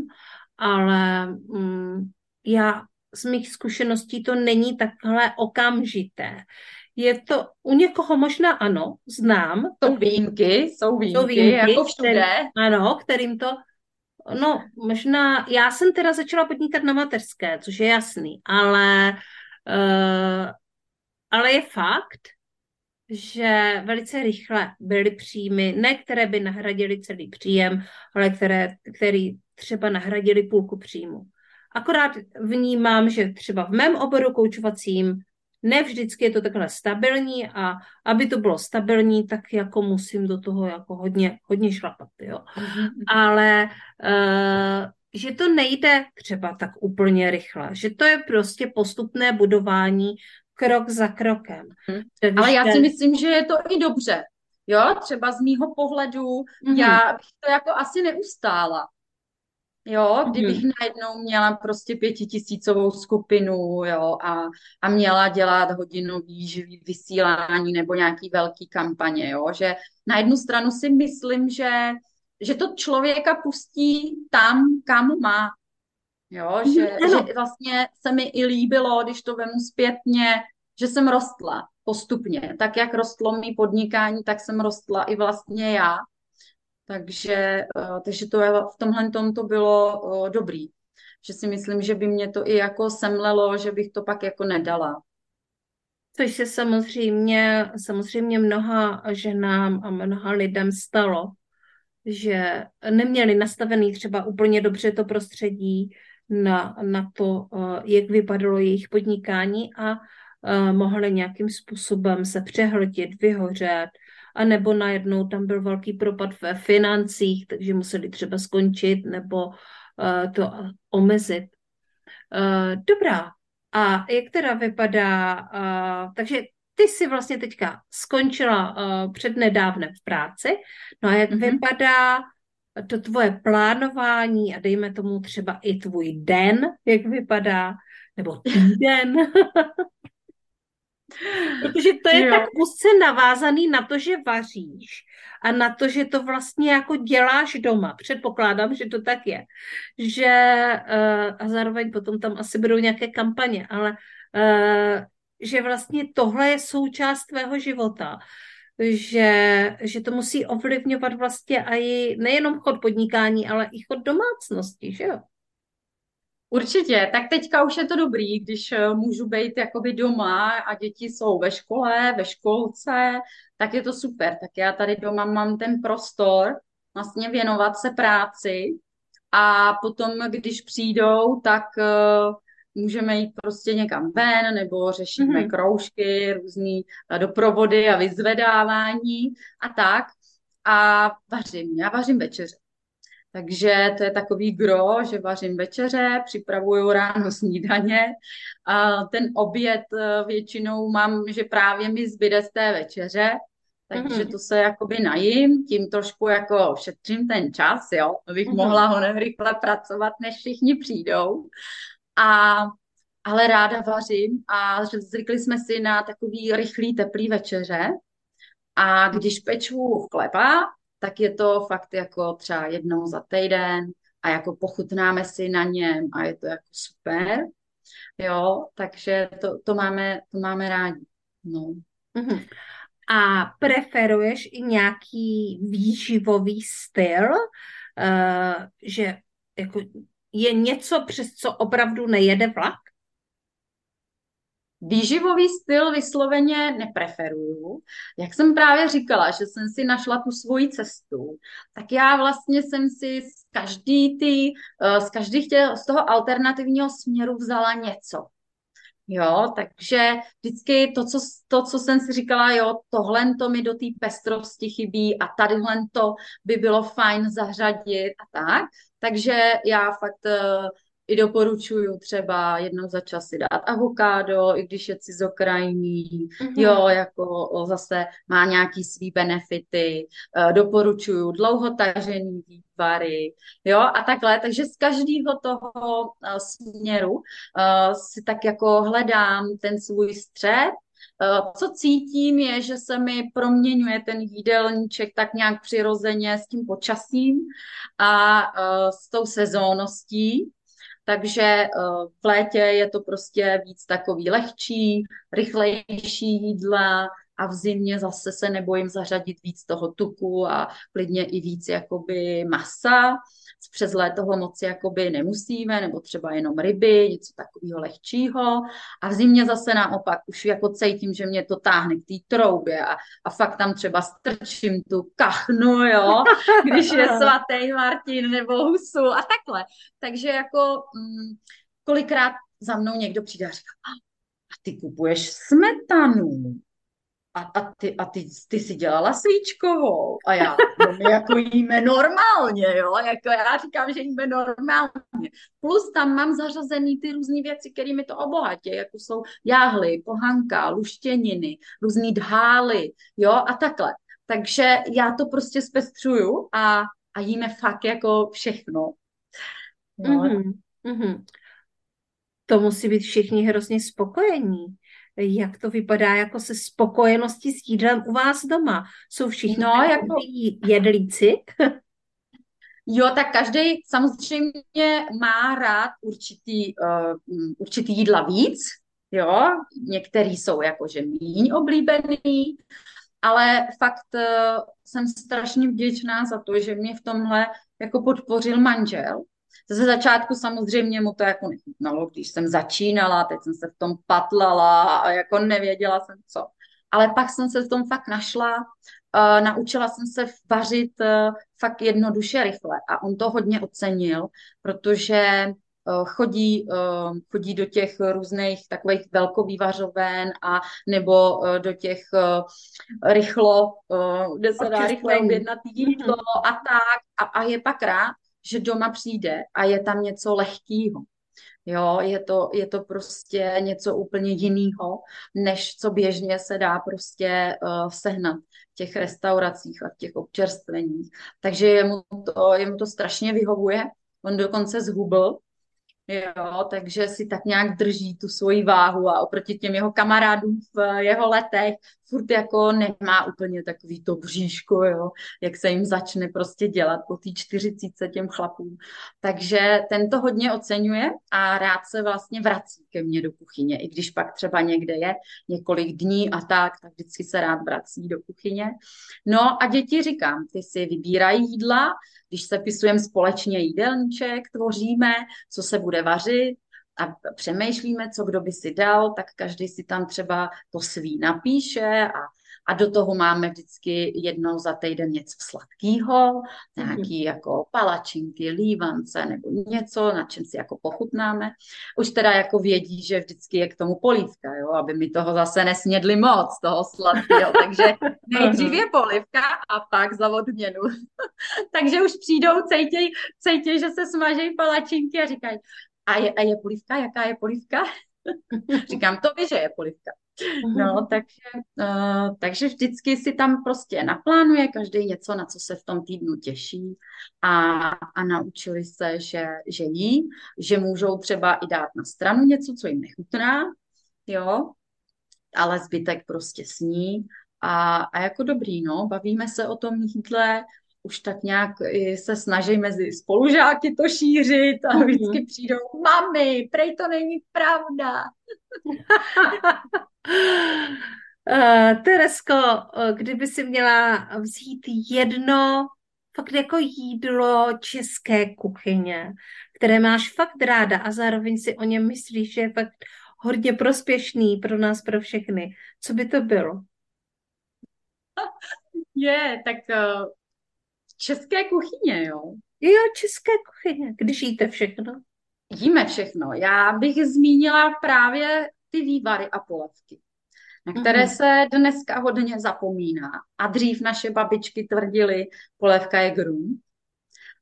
ale mm, já z mých zkušeností to není takhle okamžité. Je to u někoho možná ano, znám. Jsou výjimky, jsou výjimky, jsou výjimky jako všude. Kterým, ano, kterým to, no možná, já jsem teda začala podnikat na mateřské, což je jasný, ale, uh, ale je fakt, že velice rychle byly příjmy, ne které by nahradily celý příjem, ale které, který třeba nahradily půlku příjmu. Akorát vnímám, že třeba v mém oboru koučovacím ne vždycky je to takhle stabilní a aby to bylo stabilní, tak jako musím do toho jako hodně, hodně šlapat, jo. Mm-hmm. Ale uh, že to nejde třeba tak úplně rychle, že to je prostě postupné budování krok za krokem. Hmm. Ale já si myslím, že je to i dobře. Jo, třeba z mýho pohledu, hmm. já bych to jako asi neustála. Jo, kdybych hmm. najednou měla prostě pětitisícovou skupinu, jo, a, a měla dělat hodinový živý vysílání nebo nějaký velký kampaně, jo, že na jednu stranu si myslím, že, že to člověka pustí tam, kam má. Jo, že, že vlastně se mi i líbilo, když to vemu zpětně, že jsem rostla postupně. Tak, jak rostlo mý podnikání, tak jsem rostla i vlastně já. Takže, takže to je, v tomhle tom to bylo dobrý. Že si myslím, že by mě to i jako semlelo, že bych to pak jako nedala. Což se samozřejmě, samozřejmě mnoha ženám a mnoha lidem stalo, že neměli nastavený třeba úplně dobře to prostředí, na, na to, jak vypadalo jejich podnikání a mohli nějakým způsobem se přehltit, vyhořet, anebo najednou tam byl velký propad ve financích, takže museli třeba skončit nebo to omezit. Dobrá, a jak teda vypadá, takže ty jsi vlastně teďka skončila přednedávnem v práci, no a jak mm-hmm. vypadá to tvoje plánování a dejme tomu třeba i tvůj den, jak vypadá, nebo týden. Protože to je jo. tak úzce navázaný na to, že vaříš a na to, že to vlastně jako děláš doma. Předpokládám, že to tak je. Že, a zároveň potom tam asi budou nějaké kampaně, ale že vlastně tohle je součást tvého života, že, že to musí ovlivňovat vlastně i nejenom chod podnikání, ale i chod domácnosti, že jo? Určitě, tak teďka už je to dobrý, když můžu být jakoby doma a děti jsou ve škole, ve školce, tak je to super, tak já tady doma mám ten prostor vlastně věnovat se práci a potom, když přijdou, tak můžeme jít prostě někam ven, nebo řešíme mm-hmm. kroužky, různý doprovody a vyzvedávání a tak. A vařím, já vařím večeře. Takže to je takový gro, že vařím večeře, připravuju ráno snídaně. A ten oběd většinou mám, že právě mi zbyde z té večeře, takže mm-hmm. to se jakoby najím, tím trošku jako šetřím ten čas, jo, abych mm-hmm. mohla honem rychle pracovat, než všichni přijdou. A, ale ráda vařím a zvykli jsme si na takový rychlý, teplý večeře. A když peču chleba, tak je to fakt jako třeba jednou za týden a jako pochutnáme si na něm a je to jako super. Jo, takže to, to, máme, to máme rádi. No. Mm-hmm. A preferuješ i nějaký výživový styl? Uh, že jako... Je něco, přes co opravdu nejede vlak? Výživový styl vysloveně nepreferuju. Jak jsem právě říkala, že jsem si našla tu svoji cestu, tak já vlastně jsem si z, každý ty, z, každých tě, z toho alternativního směru vzala něco. Jo, takže vždycky to, co, to, co jsem si říkala, jo, tohle to mi do té pestrosti chybí a tadyhle to by bylo fajn zařadit a tak. Takže já fakt I doporučuju třeba jednou za čas si dát avokádo, i když je cizokrajný, mm-hmm. jo, jako zase má nějaký svý benefity, doporučuju dlouhotažený výpary, jo, a takhle. Takže z každého toho směru uh, si tak jako hledám ten svůj střed. Co cítím je, že se mi proměňuje ten jídelníček tak nějak přirozeně s tím počasím a s tou sezónností, takže v létě je to prostě víc takový lehčí, rychlejší jídla a v zimě zase se nebojím zařadit víc toho tuku a klidně i víc jakoby masa. Přes léto ho moc jakoby nemusíme, nebo třeba jenom ryby, něco takového lehčího. A v zimě zase naopak už jako cítím, že mě to táhne k té troubě a, a fakt tam třeba strčím tu kachnu, jo, když je svatý Martin nebo husul a takhle. Takže jako mm, kolikrát za mnou někdo přijde a říká, a ty kupuješ smetanu. A, a, ty, a ty, ty si dělala svíčkovou. A já, no jako jíme normálně, jo, jako já říkám, že jíme normálně. Plus tam mám zařazený ty různé věci, které mi to obohatí, jako jsou jáhly, pohanka, luštěniny, různý dhály, jo, a takhle. Takže já to prostě zpestřuju a, a jíme fakt jako všechno. No. Mm-hmm, mm-hmm. To musí být všichni hrozně spokojení. Jak to vypadá jako se spokojeností s jídlem u vás doma? Jsou všichni no, jako... jedlíci? Jo, tak každý samozřejmě má rád určitý, uh, určitý jídla víc, jo. Některý jsou jakože míň oblíbený, ale fakt uh, jsem strašně vděčná za to, že mě v tomhle jako podpořil manžel. Ze začátku samozřejmě mu to jako nechutnalo, když jsem začínala, teď jsem se v tom patlala a jako nevěděla jsem co. Ale pak jsem se v tom fakt našla, uh, naučila jsem se vařit uh, fakt jednoduše, rychle. A on to hodně ocenil, protože uh, chodí, uh, chodí do těch různých takových velkovývařoven a nebo uh, do těch uh, rychlo, uh, kde se dá rychle objednat jídlo a tak. A, a je pak rád, že doma přijde a je tam něco lehkýho. Jo, je to, je to prostě něco úplně jiného, než co běžně se dá prostě uh, sehnat v těch restauracích a v těch občerstveních. Takže jemu to, jemu to strašně vyhovuje. On dokonce zhubl, jo, takže si tak nějak drží tu svoji váhu a oproti těm jeho kamarádům v jeho letech furt jako nemá úplně takový to bříško, jo, jak se jim začne prostě dělat po té čtyřicítce těm chlapům. Takže ten to hodně oceňuje a rád se vlastně vrací ke mně do kuchyně, i když pak třeba někde je několik dní a tak, tak vždycky se rád vrací do kuchyně. No a děti říkám, ty si vybírají jídla, když se pisujeme společně jídelníček, tvoříme, co se bude vařit, a přemýšlíme, co kdo by si dal, tak každý si tam třeba to svý napíše a, a do toho máme vždycky jednou za týden něco sladkého, nějaký jako palačinky, lívance nebo něco, na čem si jako pochutnáme. Už teda jako vědí, že vždycky je k tomu polívka, jo, aby mi toho zase nesnědli moc, toho sladkého, takže nejdřív je polívka a pak za odměnu. Takže už přijdou, cítěj, cítěj, že se smažejí palačinky a říkají, A je, a je polívka? Jaká je polívka? Říkám, to ví, že je polívka. No, takže, uh, takže vždycky si tam prostě naplánuje každý něco, na co se v tom týdnu těší a, a naučili se, že, že jí, že můžou třeba i dát na stranu něco, co jim nechutná, jo, ale zbytek prostě sní a, a jako dobrý, no, bavíme se o tom jídle, už tak nějak se snaží mezi spolužáky to šířit a vždycky přijdou, mami, prej to není pravda. uh, Teresko, kdyby si měla vzít jedno fakt jako jídlo české kuchyně, které máš fakt ráda a zároveň si o něm myslíš, že je fakt hodně prospěšný pro nás, pro všechny, co by to bylo? Je, tak... Uh... České kuchyně, jo? Jo, české kuchyně. Když jíte všechno? Jíme všechno. Já bych zmínila právě ty vývary a polévky, na které mm-hmm. se dneska hodně zapomíná. A dřív naše babičky tvrdily, polévka je grun.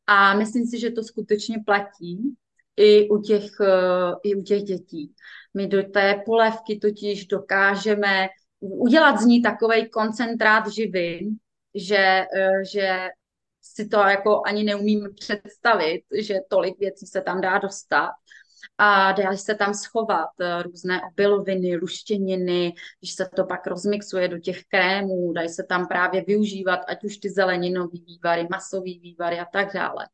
A myslím si, že to skutečně platí. i u těch, i u těch dětí. My do té polévky totiž dokážeme udělat z ní takovej koncentrát živin, že, že si to jako ani neumím představit, že tolik věcí se tam dá dostat. A dá se tam schovat různé obiloviny, luštěniny, když se to pak rozmixuje do těch krémů, dají se tam právě využívat, ať už ty zeleninový vývary, masový vývary a tak dále.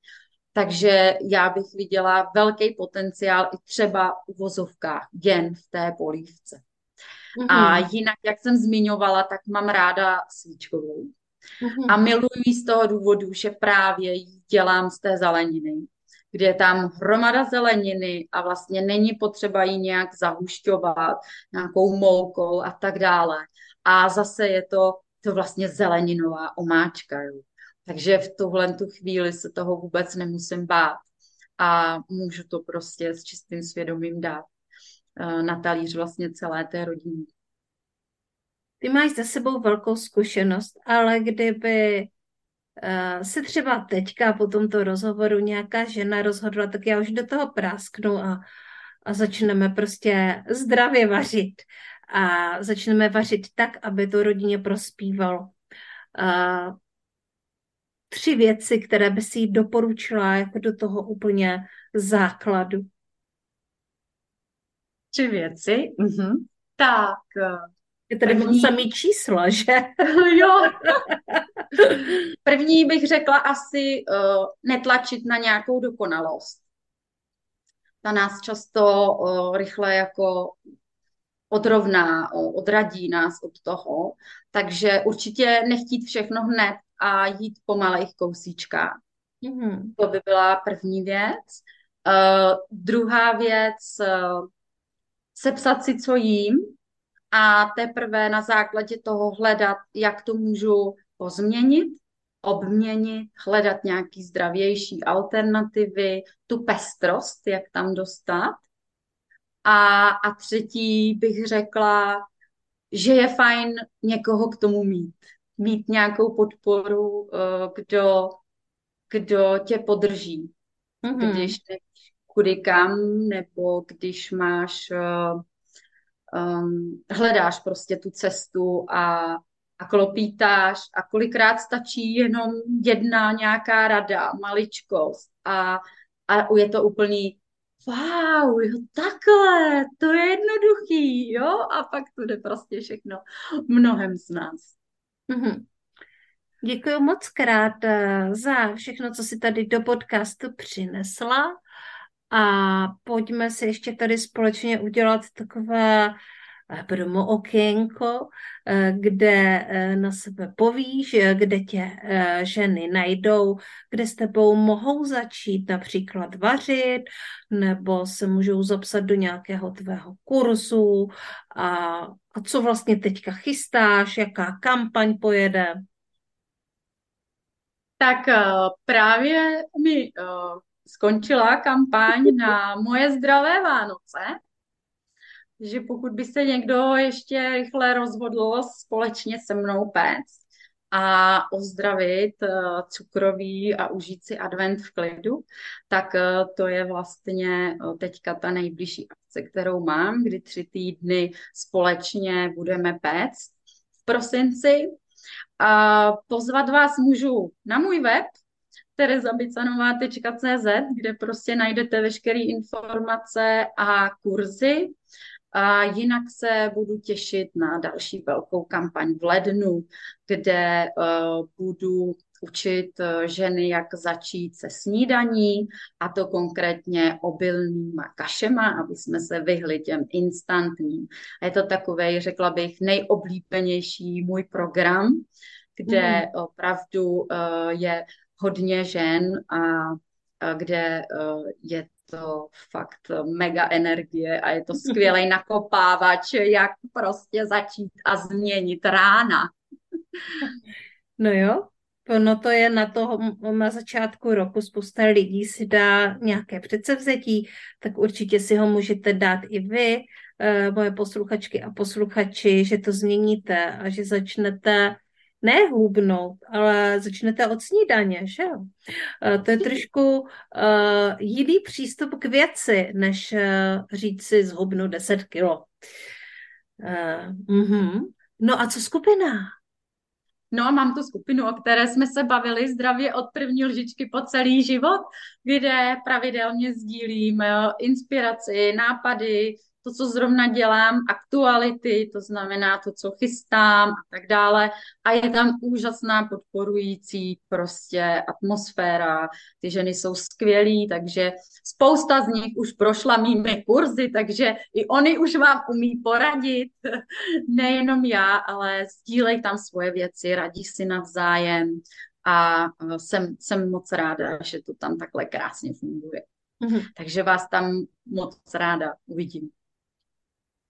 Takže já bych viděla velký potenciál i třeba v uvozovkách, jen v té polívce. Mm-hmm. A jinak, jak jsem zmiňovala, tak mám ráda svíčkovou. Mm-hmm. A miluji ji z toho důvodu, že právě ji dělám z té zeleniny, kde je tam hromada zeleniny a vlastně není potřeba ji nějak zahušťovat nějakou moukou a tak dále. A zase je to, to vlastně zeleninová omáčka. Jo. Takže v tuhle tu chvíli se toho vůbec nemusím bát a můžu to prostě s čistým svědomím dát na talíř vlastně celé té rodiny. Ty máš za sebou velkou zkušenost, ale kdyby se třeba teďka po tomto rozhovoru nějaká žena rozhodla, tak já už do toho prásknu a, a začneme prostě zdravě vařit. A začneme vařit tak, aby to rodině prospívalo. A tři věci, které by si jí doporučila jako do toho úplně základu. Tři věci? Mhm. Tak. Je tady mám samý číslo, že? Jo. První bych řekla asi uh, netlačit na nějakou dokonalost. Ta nás často uh, rychle jako odrovná, uh, odradí nás od toho. Takže určitě nechtít všechno hned a jít po malých kousíčkách. Mm-hmm. To by byla první věc. Uh, druhá věc, uh, sepsat si, co jím, a teprve na základě toho hledat, jak to můžu pozměnit, obměnit, hledat nějaký zdravější alternativy, tu pestrost, jak tam dostat. A, a třetí bych řekla, že je fajn někoho k tomu mít. Mít nějakou podporu, kdo, kdo tě podrží. Mm-hmm. Když nevíš kudy kam, nebo když máš... Um, hledáš prostě tu cestu a, a klopítáš a kolikrát stačí jenom jedna nějaká rada, maličkost a, a je to úplný wow, jo, takhle, to je jednoduchý, jo, a pak to jde prostě všechno mnohem z nás. Mm-hmm. Děkuji moc krát za všechno, co jsi tady do podcastu přinesla. A pojďme si ještě tady společně udělat takové promo okénko, kde na sebe povíš, kde tě ženy najdou, kde s tebou mohou začít například vařit, nebo se můžou zapsat do nějakého tvého kurzu a, a co vlastně teďka chystáš, jaká kampaň pojede. Tak právě mi... skončila kampaň na moje zdravé Vánoce, že pokud by se někdo ještě rychle rozhodl společně se mnou péct a ozdravit cukroví a užít si advent v klidu, tak to je vlastně teďka ta nejbližší akce, kterou mám, kdy tři týdny společně budeme péct v prosinci. A pozvat vás můžu na můj web, tereza bicanová tečka cé zet, kde prostě najdete veškeré informace a kurzy. A jinak se budu těšit na další velkou kampaň v lednu, kde uh, budu učit ženy, jak začít se snídaní, a to konkrétně obilnýma kašema, aby jsme se vyhli těm instantním. A je to takovej, řekla bych, nejoblíbenější můj program, kde mm. opravdu uh, je hodně žen a, a kde uh, je to fakt mega energie a je to skvělej nakopávač, jak prostě začít a změnit rána. No jo, no to je na to, na začátku roku spousta lidí si dá nějaké předsevzetí, tak určitě si ho můžete dát i vy, moje posluchačky a posluchači, že to změníte a že začnete ne hubnout, ale začnete od snídaně, že jo? To je trošku uh, jiný přístup k věci, než uh, říct si zhubnu deset kilo. Uh, uh-huh. No a co skupina? No a mám tu skupinu, o které jsme se bavili, Zdravě od první lžičky po celý život, kde pravidelně sdílím inspiraci, nápady, to, co zrovna dělám, aktuality, to znamená to, co chystám a tak dále. A je tam úžasná podporující prostě atmosféra. Ty ženy jsou skvělý, takže spousta z nich už prošla mými kurzy, takže i oni už vám umí poradit. Nejenom já, ale sdílej tam svoje věci, radí si navzájem a jsem, jsem moc ráda, že to tam takhle krásně funguje. Mhm. Takže vás tam moc ráda uvidím.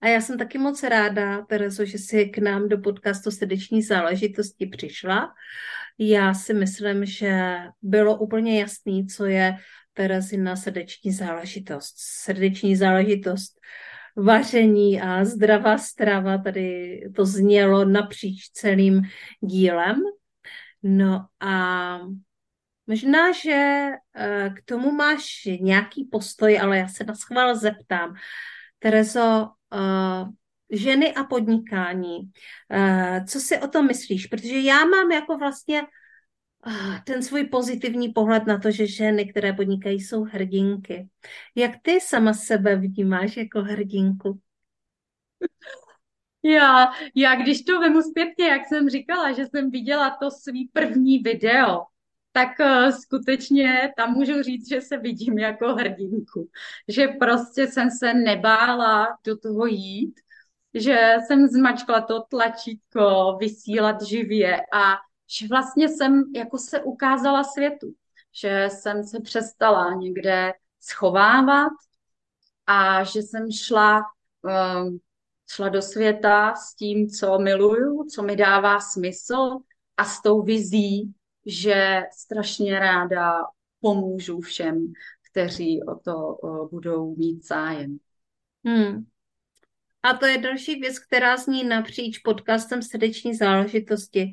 A já jsem taky moc ráda, Terezo, že jsi k nám do podcastu Srdeční záležitosti přišla. Já si myslím, že bylo úplně jasný, co je Terezina srdeční záležitost. Srdeční záležitost, vaření a zdravá strava, tady to znělo napříč celým dílem. No a možná, že k tomu máš nějaký postoj, ale já se naschvál zeptám. Terezo, ženy a podnikání, co si o tom myslíš? Protože já mám jako vlastně ten svůj pozitivní pohled na to, že ženy, které podnikají, jsou hrdinky. Jak ty sama sebe vnímáš jako hrdinku? Já, já když to vemu zpětně, jak jsem říkala, že jsem viděla to svý první video, tak skutečně tam můžu říct, že se vidím jako hrdinku. Že prostě jsem se nebála do toho jít, že jsem zmačkla to tlačítko vysílat živě a že vlastně jsem jako se ukázala světu. Že jsem se přestala někde schovávat a že jsem šla, šla do světa s tím, co miluju, co mi dává smysl a s tou vizí, že strašně ráda pomůžu všem, kteří o to budou mít zájem. Hmm. A to je další věc, která zní napříč podcastem Srdeční záležitosti,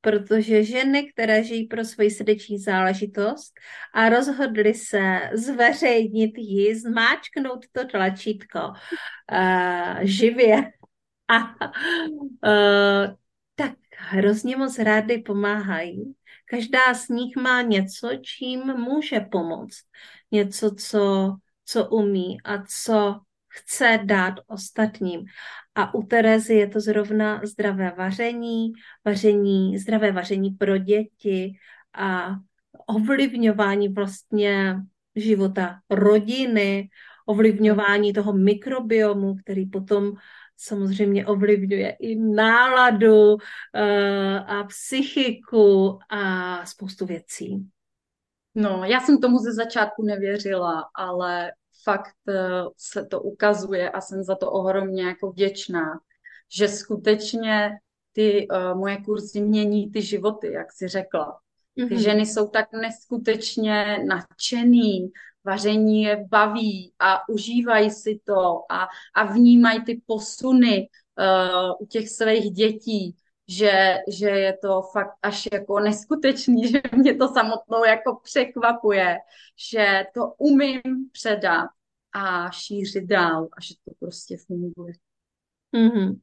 protože ženy, které žijí pro svoji srdeční záležitost a rozhodly se zveřejnit ji, zmáčknout to tlačítko uh, živě a uh, tak hrozně moc rády pomáhají. Každá z nich má něco, čím může pomoct. Něco, co, co umí a co chce dát ostatním. A u Terezy je to zrovna zdravé vaření, vaření, zdravé vaření pro děti a ovlivňování vlastně života rodiny, ovlivňování toho mikrobiomu, který potom samozřejmě ovlivňuje i náladu uh, a psychiku a spoustu věcí. No, já jsem tomu ze začátku nevěřila, ale fakt uh, se to ukazuje a jsem za to ohromně jako vděčná, že skutečně ty uh, moje kurzy mění ty životy, jak jsi řekla. Ty mm-hmm. ženy jsou tak neskutečně nadšený, vaření je baví a užívají si to a, a vnímají ty posuny uh, u těch svých dětí, že, že je to fakt až jako neskutečný, že mě to samotnou jako překvapuje, že to umím předat a šířit dál a že to prostě funguje. Mm-hmm.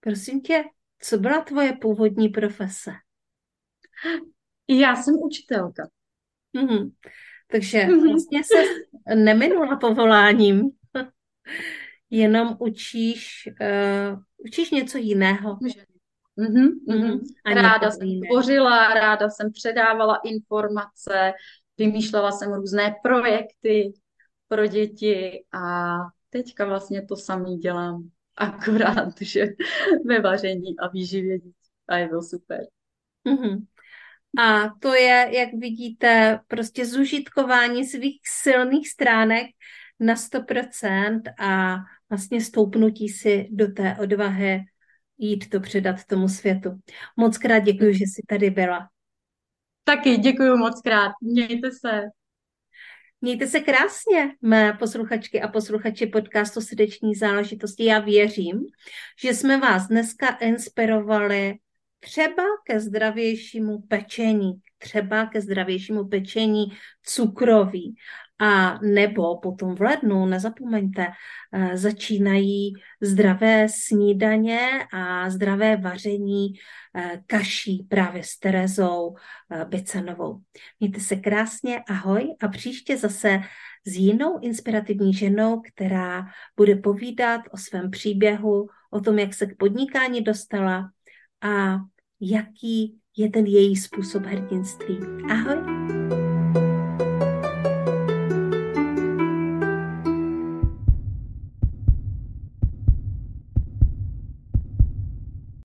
Prosím tě, co byla tvoje původní profese? Já jsem učitelka. Mm-hmm. Takže vlastně se neminula povoláním, jenom učíš, uh, učíš něco jiného. Mm-hmm, mm-hmm. Ráda jsem jiné. tvořila, ráda jsem předávala informace, vymýšlela jsem různé projekty pro děti a teďka vlastně to samý dělám, akorát, že ve vaření a výživě a je to super. Mm-hmm. A to je, jak vidíte, prostě zužitkování svých silných stránek na sto procent a vlastně stoupnutí si do té odvahy jít to předat tomu světu. Moc krát děkuji, že jsi tady byla. Taky děkuji moc krát. Mějte se. Mějte se krásně, mé posluchačky a posluchači podcastu Srdeční záležitosti. Já věřím, že jsme vás dneska inspirovali třeba ke zdravějšímu pečení, třeba ke zdravějšímu pečení cukroví. A nebo potom v lednu, nezapomeňte, začínají zdravé snídaně a zdravé vaření kaší právě s Terezou Bicanovou. Mějte se krásně, ahoj a příště zase s jinou inspirativní ženou, která bude povídat o svém příběhu, o tom, jak se k podnikání dostala a jaký je ten její způsob hrdinství. Ahoj!